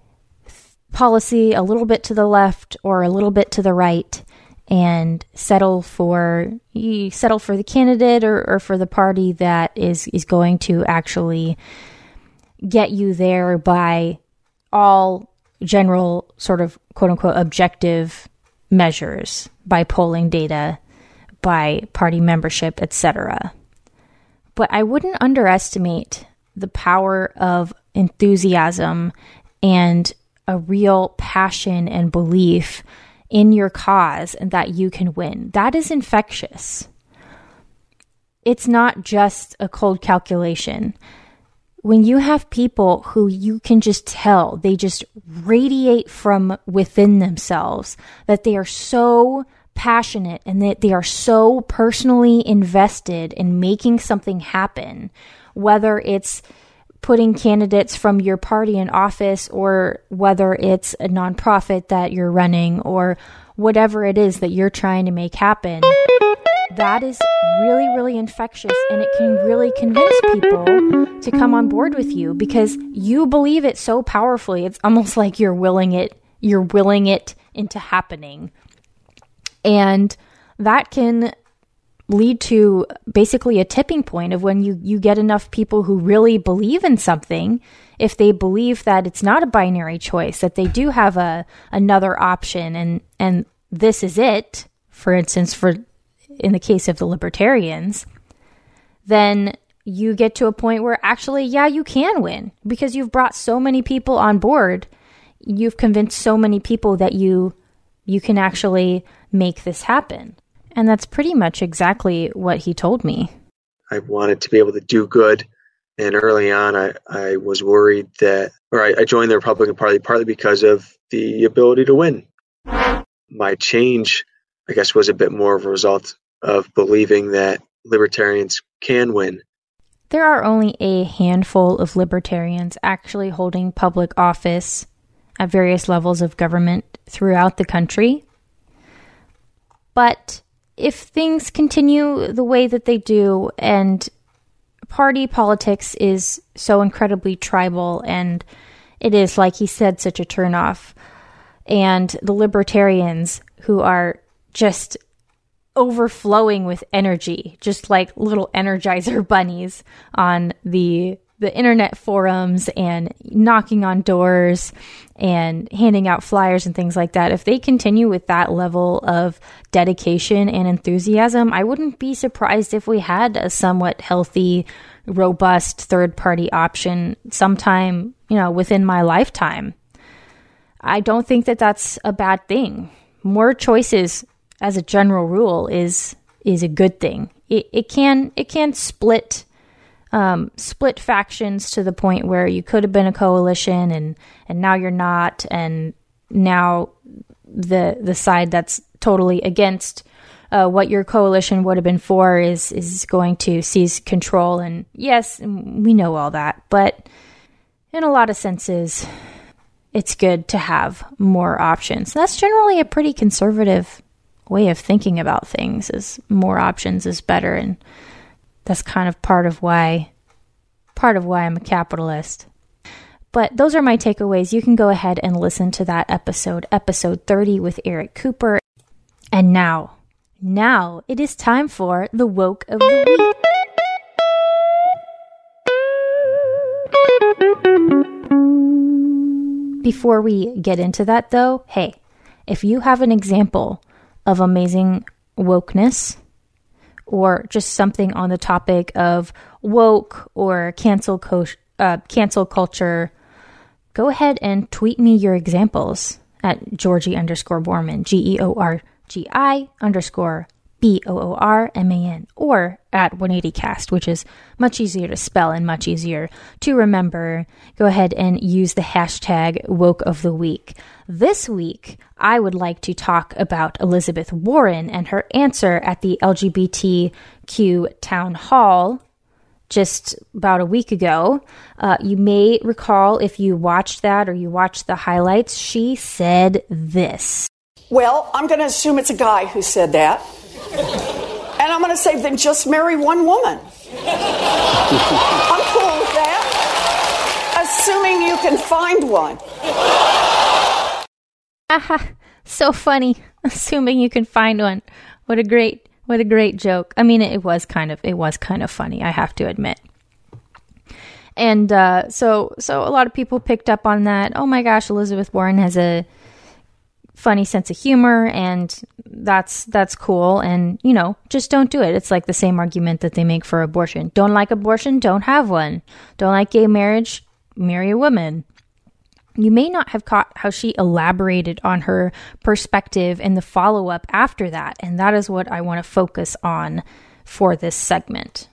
policy a little bit to the left or a little bit to the right and settle for you settle for the candidate or, or for the party that is, is going to actually get you there by all general sort of quote-unquote objective measures, by polling data, by party membership, et cetera. But I wouldn't underestimate the power of enthusiasm and a real passion and belief in your cause and that you can win. That is infectious. It's not just a cold calculation. When you have people who you can just tell, they just radiate from within themselves, that they are so passionate and that they are so personally invested in making something happen, whether it's putting candidates from your party in office or whether it's a nonprofit that you're running or whatever it is that you're trying to make happen, that is really, really infectious, and it can really convince people to come on board with you because you believe it so powerfully. It's almost like you're willing it, you're willing it into happening. And that can lead to basically a tipping point of when you, you get enough people who really believe in something, if they believe that it's not a binary choice, that they do have a another option and, and this is it, for instance, for in the case of the libertarians, then you get to a point where actually, yeah, you can win because you've brought so many people on board. You've convinced so many people that you you can actually make this happen. And that's pretty much exactly what he told me. I wanted to be able to do good. And early on, I, I was worried that, or I, I joined the Republican Party partly because of the ability to win. My change, I guess, was a bit more of a result of believing that libertarians can win. There are only a handful of libertarians actually holding public office at various levels of government throughout the country. But if things continue the way that they do, and party politics is so incredibly tribal, and it is, like he said, such a turnoff, and the libertarians who are just overflowing with energy, just like little Energizer bunnies on the the internet forums and knocking on doors and handing out flyers and things like that. If they continue with that level of dedication and enthusiasm, I wouldn't be surprised if we had a somewhat healthy, robust third-party option sometime, you know, within my lifetime. I don't think that that's a bad thing. More choices as a general rule is is a good thing. It it can it can split um, split factions to the point where you could have been a coalition and, and now you're not, and now the the side that's totally against uh, what your coalition would have been for is is going to seize control. And yes, we know all that, but in a lot of senses, it's good to have more options. That's generally a pretty conservative way of thinking about things, is more options is better, and that's kind of part of why part of why I'm a capitalist. But those are my takeaways. You can go ahead and listen to that episode, episode thirty with Eric Cooper. And now, now it is time for the Woke of the Week. Before we get into that though, hey, if you have an example of amazing wokeness, or just something on the topic of woke or cancel co- uh, cancel culture, go ahead and tweet me your examples at Georgie underscore Borman, G E O R G I underscore B O O R M A N, or at one eighty cast, which is much easier to spell and much easier to remember. Go ahead and use the hashtag Woke of the Week. This week, I would like to talk about Elizabeth Warren and her answer at the L G B T Q town hall just about a week ago. Uh, you may recall, if you watched that or you watched the highlights, she said this. Well, I'm going to assume it's a guy who said that. And I'm going to say, then just marry one woman. I'm cool with that. Assuming you can find one. Aha, so funny. Assuming you can find one. What a great, what a great joke. I mean, it was kind of, it was kind of funny, I have to admit. And uh, so, so a lot of people picked up on that. Oh my gosh, Elizabeth Warren has a funny sense of humor, and that's that's cool. And you know, just don't do it. It's like the same argument that they make for abortion. Don't like abortion, don't have one. Don't like gay marriage, marry a woman. You may not have caught how she elaborated on her perspective and the follow-up after that, and that is what I want to focus on for this segment.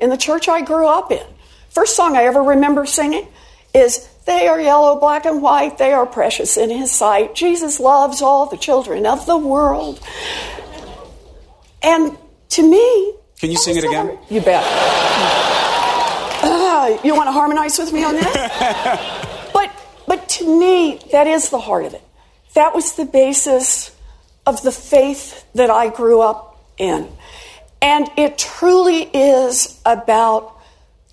In the church I grew up in, first song I ever remember singing is, "They are yellow, black, and white. They are precious in his sight. Jesus loves all the children of the world." And to me... Can you sing it again? Har- you bet. uh, you want to harmonize with me on this? But, but to me, that is the heart of it. That was the basis of the faith that I grew up in. And it truly is about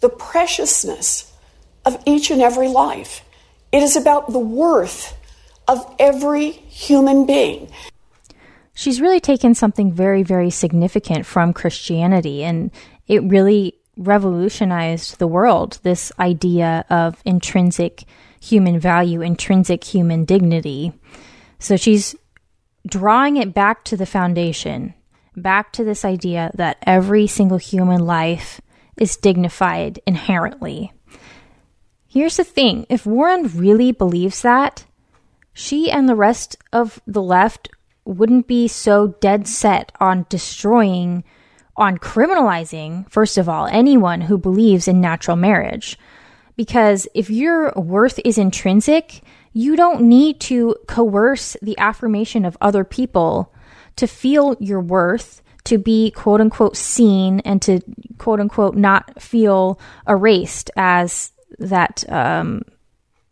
the preciousness of each and every life. It is about the worth of every human being. She's really taken something very, very significant from Christianity, and it really revolutionized the world, this idea of intrinsic human value, intrinsic human dignity. So she's drawing it back to the foundation, back to this idea that every single human life is dignified inherently. Here's the thing, if Warren really believes that, she and the rest of the left wouldn't be so dead set on destroying, on criminalizing, first of all, anyone who believes in natural marriage. Because if your worth is intrinsic, you don't need to coerce the affirmation of other people to feel your worth, to be quote unquote seen and to quote unquote not feel erased as that um,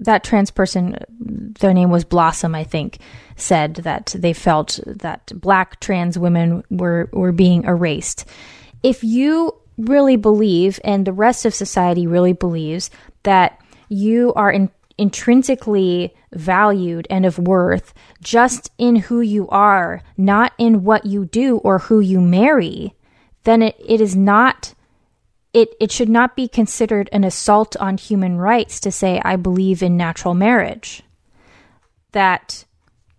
that trans person, their name was Blossom, I think, said that they felt that black trans women were, were being erased. If you really believe, and the rest of society really believes, that you are in, intrinsically valued and of worth just in who you are, not in what you do or who you marry, then it, it is not, it, it should not be considered an assault on human rights to say, I believe in natural marriage. That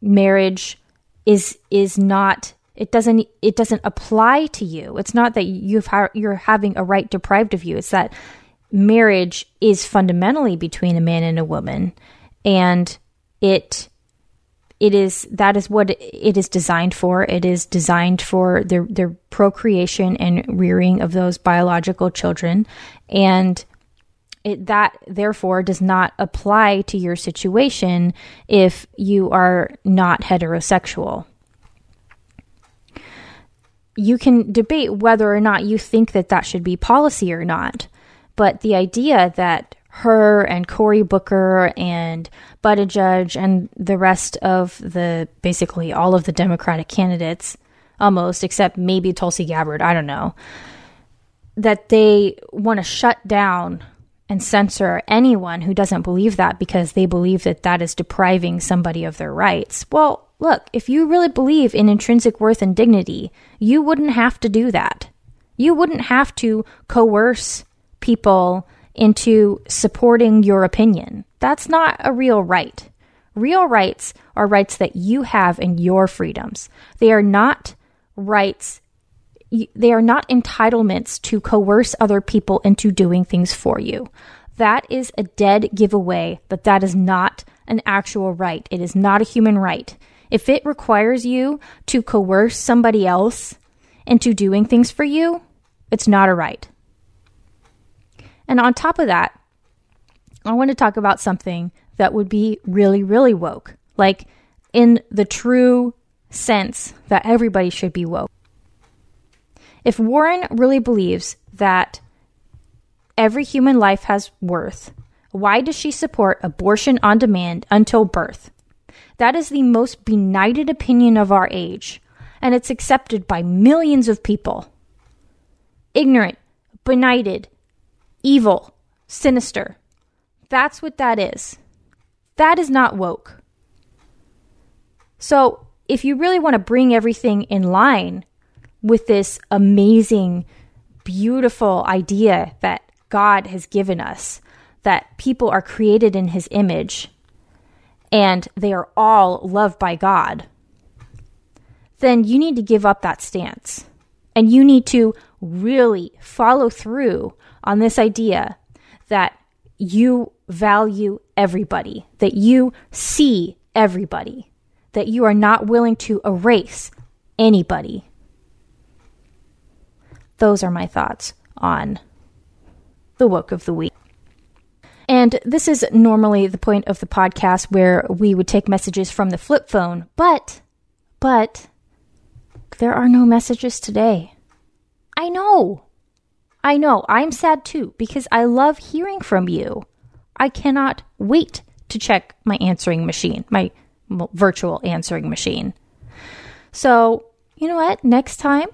marriage is, is not, it doesn't, it doesn't apply to you. It's not that you've ha- you're having a right deprived of you. It's that marriage is fundamentally between a man and a woman, and it it is that is what it is designed for. It is designed for their their procreation and rearing of those biological children, and it, that therefore does not apply to your situation if you are not heterosexual. You can debate whether or not you think that that should be policy or not. But the idea that her and Cory Booker and Buttigieg and the rest of the, basically all of the Democratic candidates, almost, except maybe Tulsi Gabbard, I don't know, that they want to shut down and censor anyone who doesn't believe that because they believe that that is depriving somebody of their rights. Well, look, if you really believe in intrinsic worth and dignity, you wouldn't have to do that. You wouldn't have to coerce people into supporting your opinion. That's not a real right. Real rights are rights that you have in your freedoms. They are not rights, they are not entitlements to coerce other people into doing things for you. That is a dead giveaway that that is not an actual right. It is not a human right. If it requires you to coerce somebody else into doing things for you, it's not a right. And on top of that, I want to talk about something that would be really, really woke, like in the true sense that everybody should be woke. If Warren really believes that every human life has worth, why does she support abortion on demand until birth? That is the most benighted opinion of our age, and it's accepted by millions of people. Ignorant, benighted, evil, sinister. That's what that is. That is not woke. So if you really want to bring everything in line with this amazing, beautiful idea that God has given us, that people are created in his image and they are all loved by God, then you need to give up that stance. And you need to really follow through on this idea that you value everybody, that you see everybody, that you are not willing to erase anybody. Those are my thoughts on the woke of the week. And this is normally the point of the podcast where we would take messages from the flip phone, but, but there are no messages today. I know. I know, I'm sad too, because I love hearing from you. I cannot wait to check my answering machine, my virtual answering machine. So, you know what? Next time,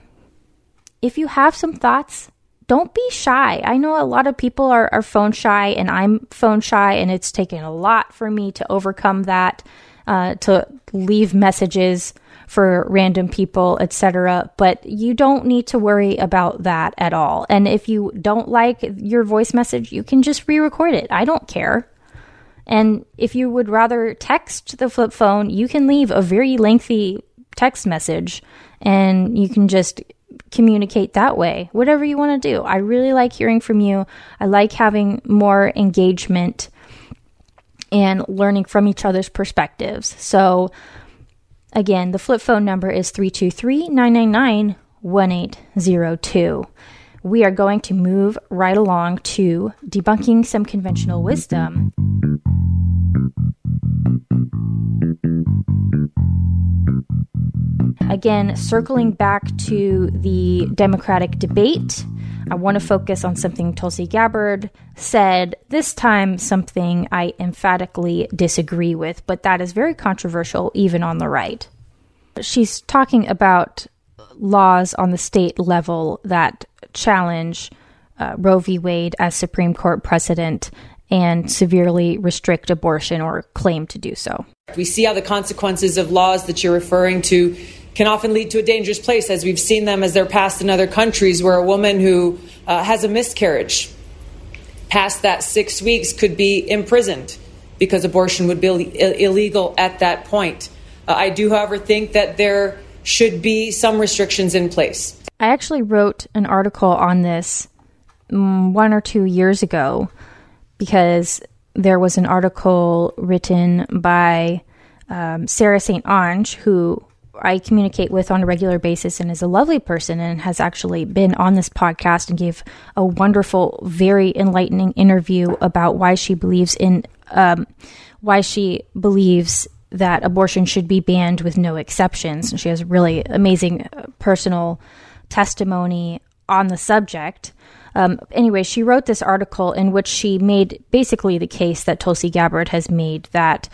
if you have some thoughts, don't be shy. I know a lot of people are, are phone shy, and I'm phone shy, and it's taken a lot for me to overcome that, uh, to leave messages for random people, et cetera. But you don't need to worry about that at all. And if you don't like your voice message, you can just re-record it. I don't care. And if you would rather text the flip phone, you can leave a very lengthy text message and you can just communicate that way. Whatever you want to do. I really like hearing from you. I like having more engagement and learning from each other's perspectives. So again, the flip phone number is three two three, nine nine nine, one eight zero two. We are going to move right along to debunking some conventional wisdom. Again, circling back to the Democratic debate, I want to focus on something Tulsi Gabbard said, this time something I emphatically disagree with, but that is very controversial even on the right. She's talking about laws on the state level that challenge uh, Roe v. Wade as Supreme Court precedent and severely restrict abortion or claim to do so. We see how the consequences of laws that you're referring to can often lead to a dangerous place, as we've seen them as they're passed in other countries, where a woman who uh, has a miscarriage past that six weeks could be imprisoned because abortion would be Ill- illegal at that point. Uh, I do, however, think that there should be some restrictions in place. I actually wrote an article on this um, one or two years ago because there was an article written by um, Sarah Saint Orange, who I communicate with on a regular basis and is a lovely person and has actually been on this podcast and gave a wonderful, very enlightening interview about why she believes in um, why she believes that abortion should be banned with no exceptions. And she has really amazing personal testimony on the subject. Um, anyway, she wrote this article in which she made basically the case that Tulsi Gabbard has made, that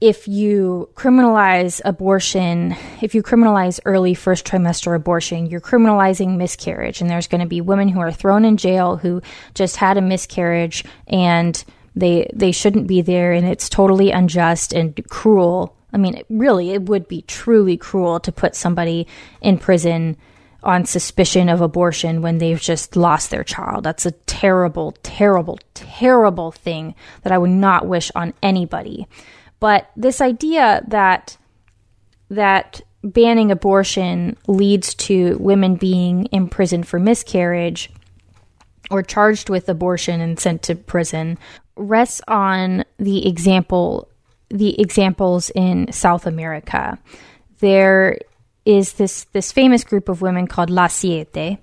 if you criminalize abortion, if you criminalize early first trimester abortion, you're criminalizing miscarriage. And there's going to be women who are thrown in jail who just had a miscarriage and They they shouldn't be there, and it's totally unjust and cruel. I mean, it really, it would be truly cruel to put somebody in prison on suspicion of abortion when they've just lost their child. That's a terrible, terrible, terrible thing that I would not wish on anybody. But this idea that that banning abortion leads to women being imprisoned for miscarriage or charged with abortion and sent to prison rests on the example, the examples in South America. There is this this famous group of women called Las Siete, the,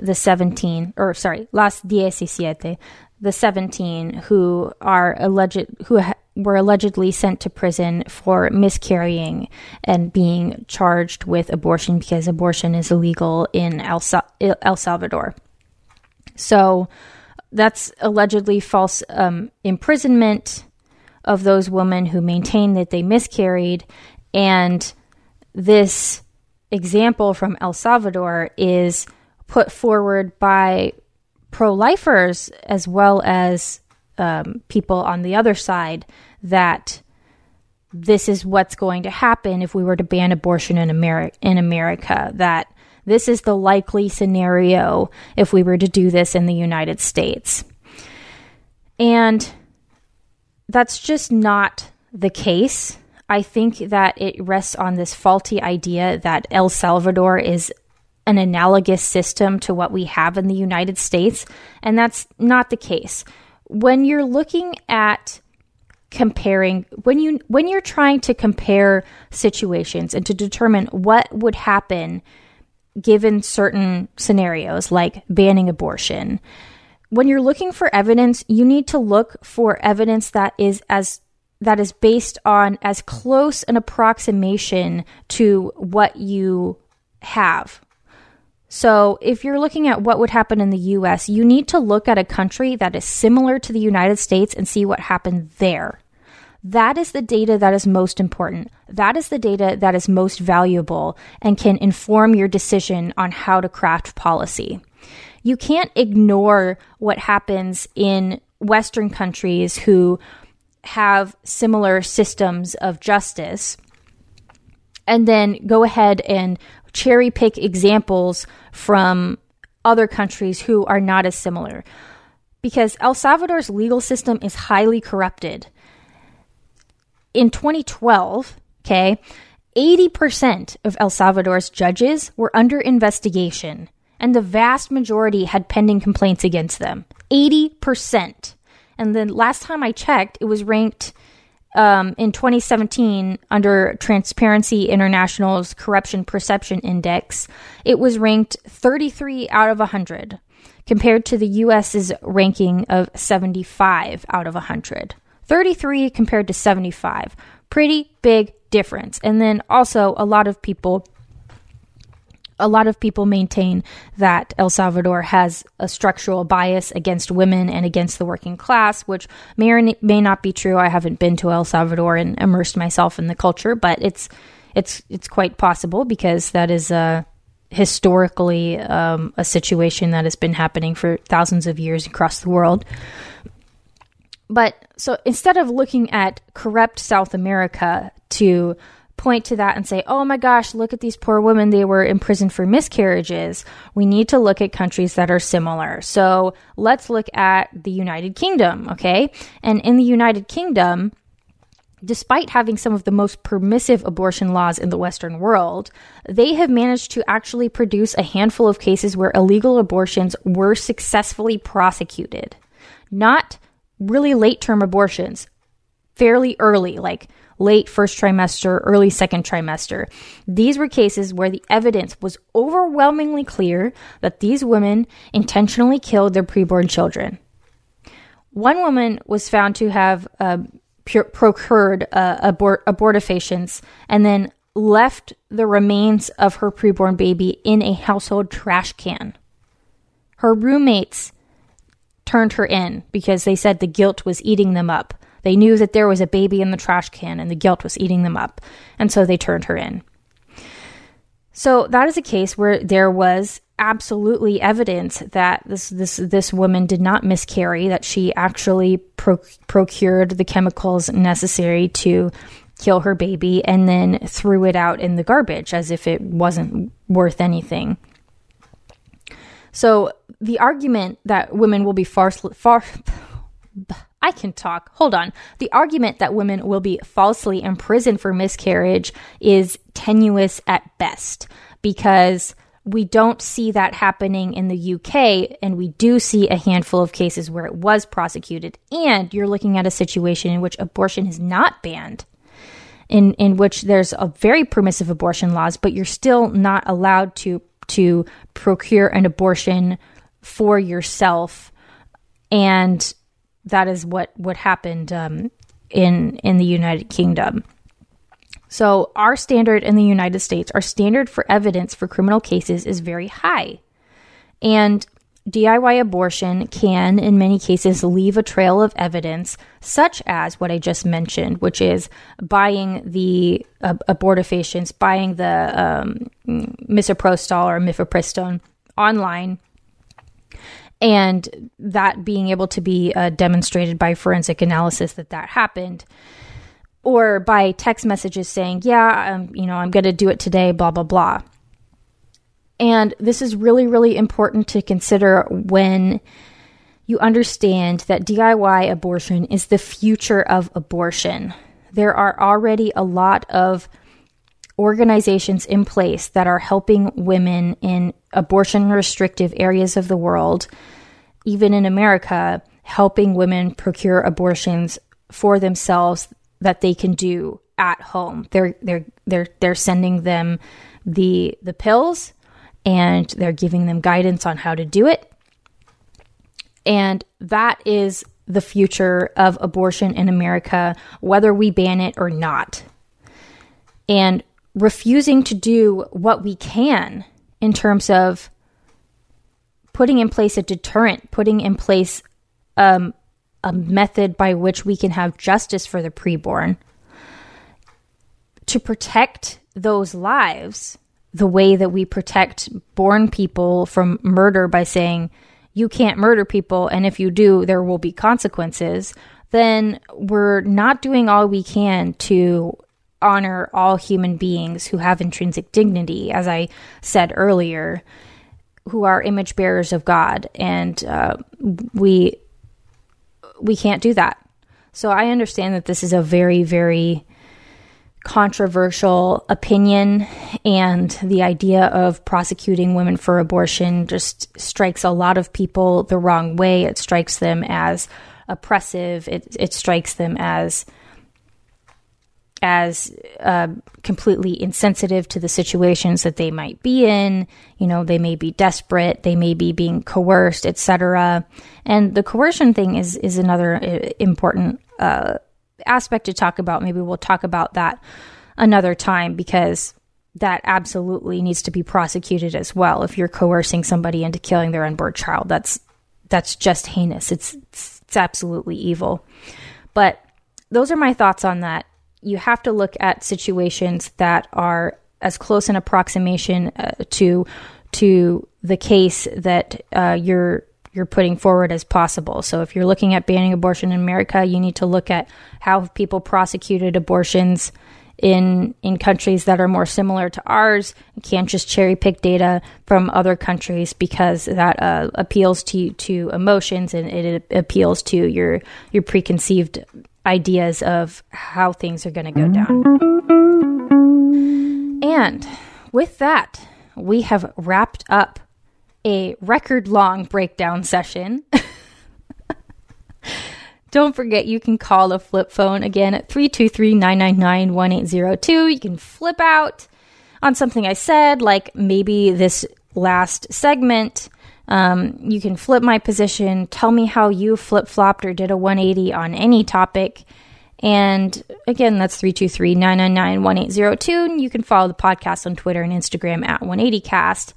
the seventeen, or sorry, Las Diecisiete, the seventeen, who are alleged who ha- were allegedly sent to prison for miscarrying and being charged with abortion because abortion is illegal in El, Sa- El Salvador. So that's allegedly false um, imprisonment of those women who maintain that they miscarried. And this example from El Salvador is put forward by pro-lifers as well as um, people on the other side, that this is what's going to happen if we were to ban abortion in, Ameri- in America, that this is the likely scenario if we were to do this in the United States. And that's just not the case. I think that it rests on this faulty idea that El Salvador is an analogous system to what we have in the United States, and that's not the case. When you're looking at comparing, when you when you're trying to compare situations and to determine what would happen given certain scenarios like banning abortion, when you're looking for evidence, you need to look for evidence that is as that is based on as close an approximation to what you have. So if you're looking at what would happen in the U S, you need to look at a country that is similar to the United States and see what happened there. That is the data that is most important. That is the data that is most valuable and can inform your decision on how to craft policy. You can't ignore what happens in Western countries who have similar systems of justice and then go ahead and cherry pick examples from other countries who are not as similar. Because El Salvador's legal system is highly corrupted. In twenty twelve, okay, eighty percent of El Salvador's judges were under investigation, and the vast majority had pending complaints against them. eighty percent. And then last time I checked, it was ranked um, in twenty seventeen under Transparency International's Corruption Perception Index. It was ranked thirty-three out of one hundred, compared to the U S's ranking of seventy-five out of one hundred. thirty-three compared to seventy-five. Pretty big difference. And then also a lot of people, a lot of people maintain that El Salvador has a structural bias against women and against the working class, which may or may not be true. I haven't been to El Salvador and immersed myself in the culture, but it's it's it's quite possible, because that is a historically um, a situation that has been happening for thousands of years across the world. But so instead of looking at corrupt South America to point to that and say, oh my gosh, look at these poor women, they were imprisoned for miscarriages, we need to look at countries that are similar. So let's look at the United Kingdom, okay? And in the United Kingdom, despite having some of the most permissive abortion laws in the Western world, they have managed to actually produce a handful of cases where illegal abortions were successfully prosecuted. Not really late-term abortions, fairly early, like late first trimester, early second trimester. These were cases where the evidence was overwhelmingly clear that these women intentionally killed their preborn children. One woman was found to have uh, pure, procured uh, abort, abortifacients and then left the remains of her preborn baby in a household trash can. Her roommates turned her in because they said the guilt was eating them up. They knew that there was a baby in the trash can and the guilt was eating them up. And so they turned her in. So that is a case where there was absolutely evidence that this this this woman did not miscarry, that she actually proc- procured the chemicals necessary to kill her baby and then threw it out in the garbage as if it wasn't worth anything. So the argument that women will be far... far I can talk. Hold on. The argument that women will be falsely imprisoned for miscarriage is tenuous at best, because we don't see that happening in the U K, and we do see a handful of cases where it was prosecuted. And you're looking at a situation in which abortion is not banned, in in which there's a very permissive abortion laws, but you're still not allowed to to procure an abortion for yourself. And that is what, what happened um, in in the United Kingdom. So our standard in the United States, our standard for evidence for criminal cases is very high. And D I Y abortion can, in many cases, leave a trail of evidence, such as what I just mentioned, which is buying the uh, abortifacients, buying the um, misoprostol or mifepristone online, and that being able to be uh, demonstrated by forensic analysis that that happened, or by text messages saying, yeah, um, you know, I'm going to do it today, blah, blah, blah. And this is really, really important to consider when you understand that D I Y abortion is the future of abortion. There are already a lot of organizations in place that are helping women in abortion restrictive areas of the world, even in America, helping women procure abortions for themselves that they can do at home. They're they're they're they're sending them the the pills, and they're giving them guidance on how to do it. And that is the future of abortion in America, whether we ban it or not. And refusing to do what we can in terms of putting in place a deterrent, putting in place um, a method by which we can have justice for the preborn, to protect those lives the way that we protect born people from murder by saying, you can't murder people, and if you do, there will be consequences, then we're not doing all we can to honor all human beings who have intrinsic dignity, as I said earlier, who are image bearers of God. And uh, we we can't do that. So I understand that this is a very, very controversial opinion, and the idea of prosecuting women for abortion just strikes a lot of people the wrong way. It strikes them as oppressive. It, it strikes them as as uh, completely insensitive to the situations that they might be in. You know, they may be desperate, they may be being coerced, et cetera. And the coercion thing is, is another important uh, aspect to talk about. Maybe we'll talk about that another time, because that absolutely needs to be prosecuted as well. If you're coercing somebody into killing their unborn child, that's that's just heinous. It's, it's, it's absolutely evil. But those are my thoughts on that. You have to look at situations that are as close an approximation uh, to to the case that uh, you're you're putting forward as possible. So if you're looking at banning abortion in America, you need to look at how people prosecuted abortions in in countries that are more similar to ours. You can't just cherry pick data from other countries, because that uh, appeals to to emotions, and it appeals to your your preconceived ideas of how things are going to go down. And with that, we have wrapped up a record-long breakdown session. Don't forget, you can call the flip phone again at three two three, nine nine nine, one eight zero two. You can flip out on something I said, like maybe this last segment. Um, you can flip my position. Tell me how you flip-flopped or did a one eighty on any topic. And again, that's three two three, nine nine nine, one eight zero two. And you can follow the podcast on Twitter and Instagram at one eighty cast.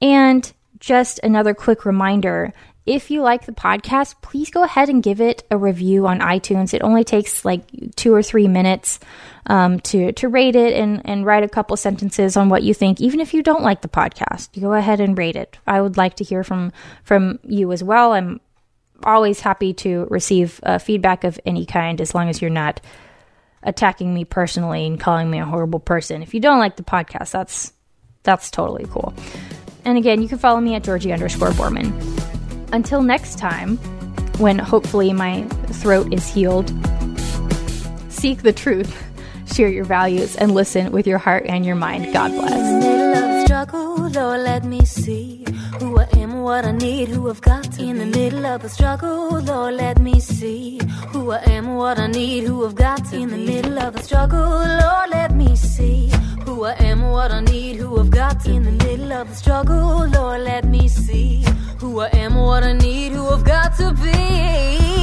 And just another quick reminder, if you like the podcast, please go ahead and give it a review on iTunes. It only takes like two or three minutes um, to, to rate it and, and write a couple sentences on what you think. Even if you don't like the podcast, you go ahead and rate it. I would like to hear from, from you as well. I'm always happy to receive uh, feedback of any kind, as long as you're not attacking me personally and calling me a horrible person. If you don't like the podcast, that's that's totally cool. And again, you can follow me at Georgie underscore Borman. Until next time, when hopefully my throat is healed, seek the truth, share your values, and listen with your heart and your mind. God bless. Struggle, Lord, let me see who I am, what I need, who I've got to. In the middle of a struggle, Lord, let me see who I am, what I need, who I've got to. In the middle of a struggle, Lord, let me see who I am, what I need, who I've got to. In the middle of a struggle, Lord, let me see who I am, what I need, who I've got to be.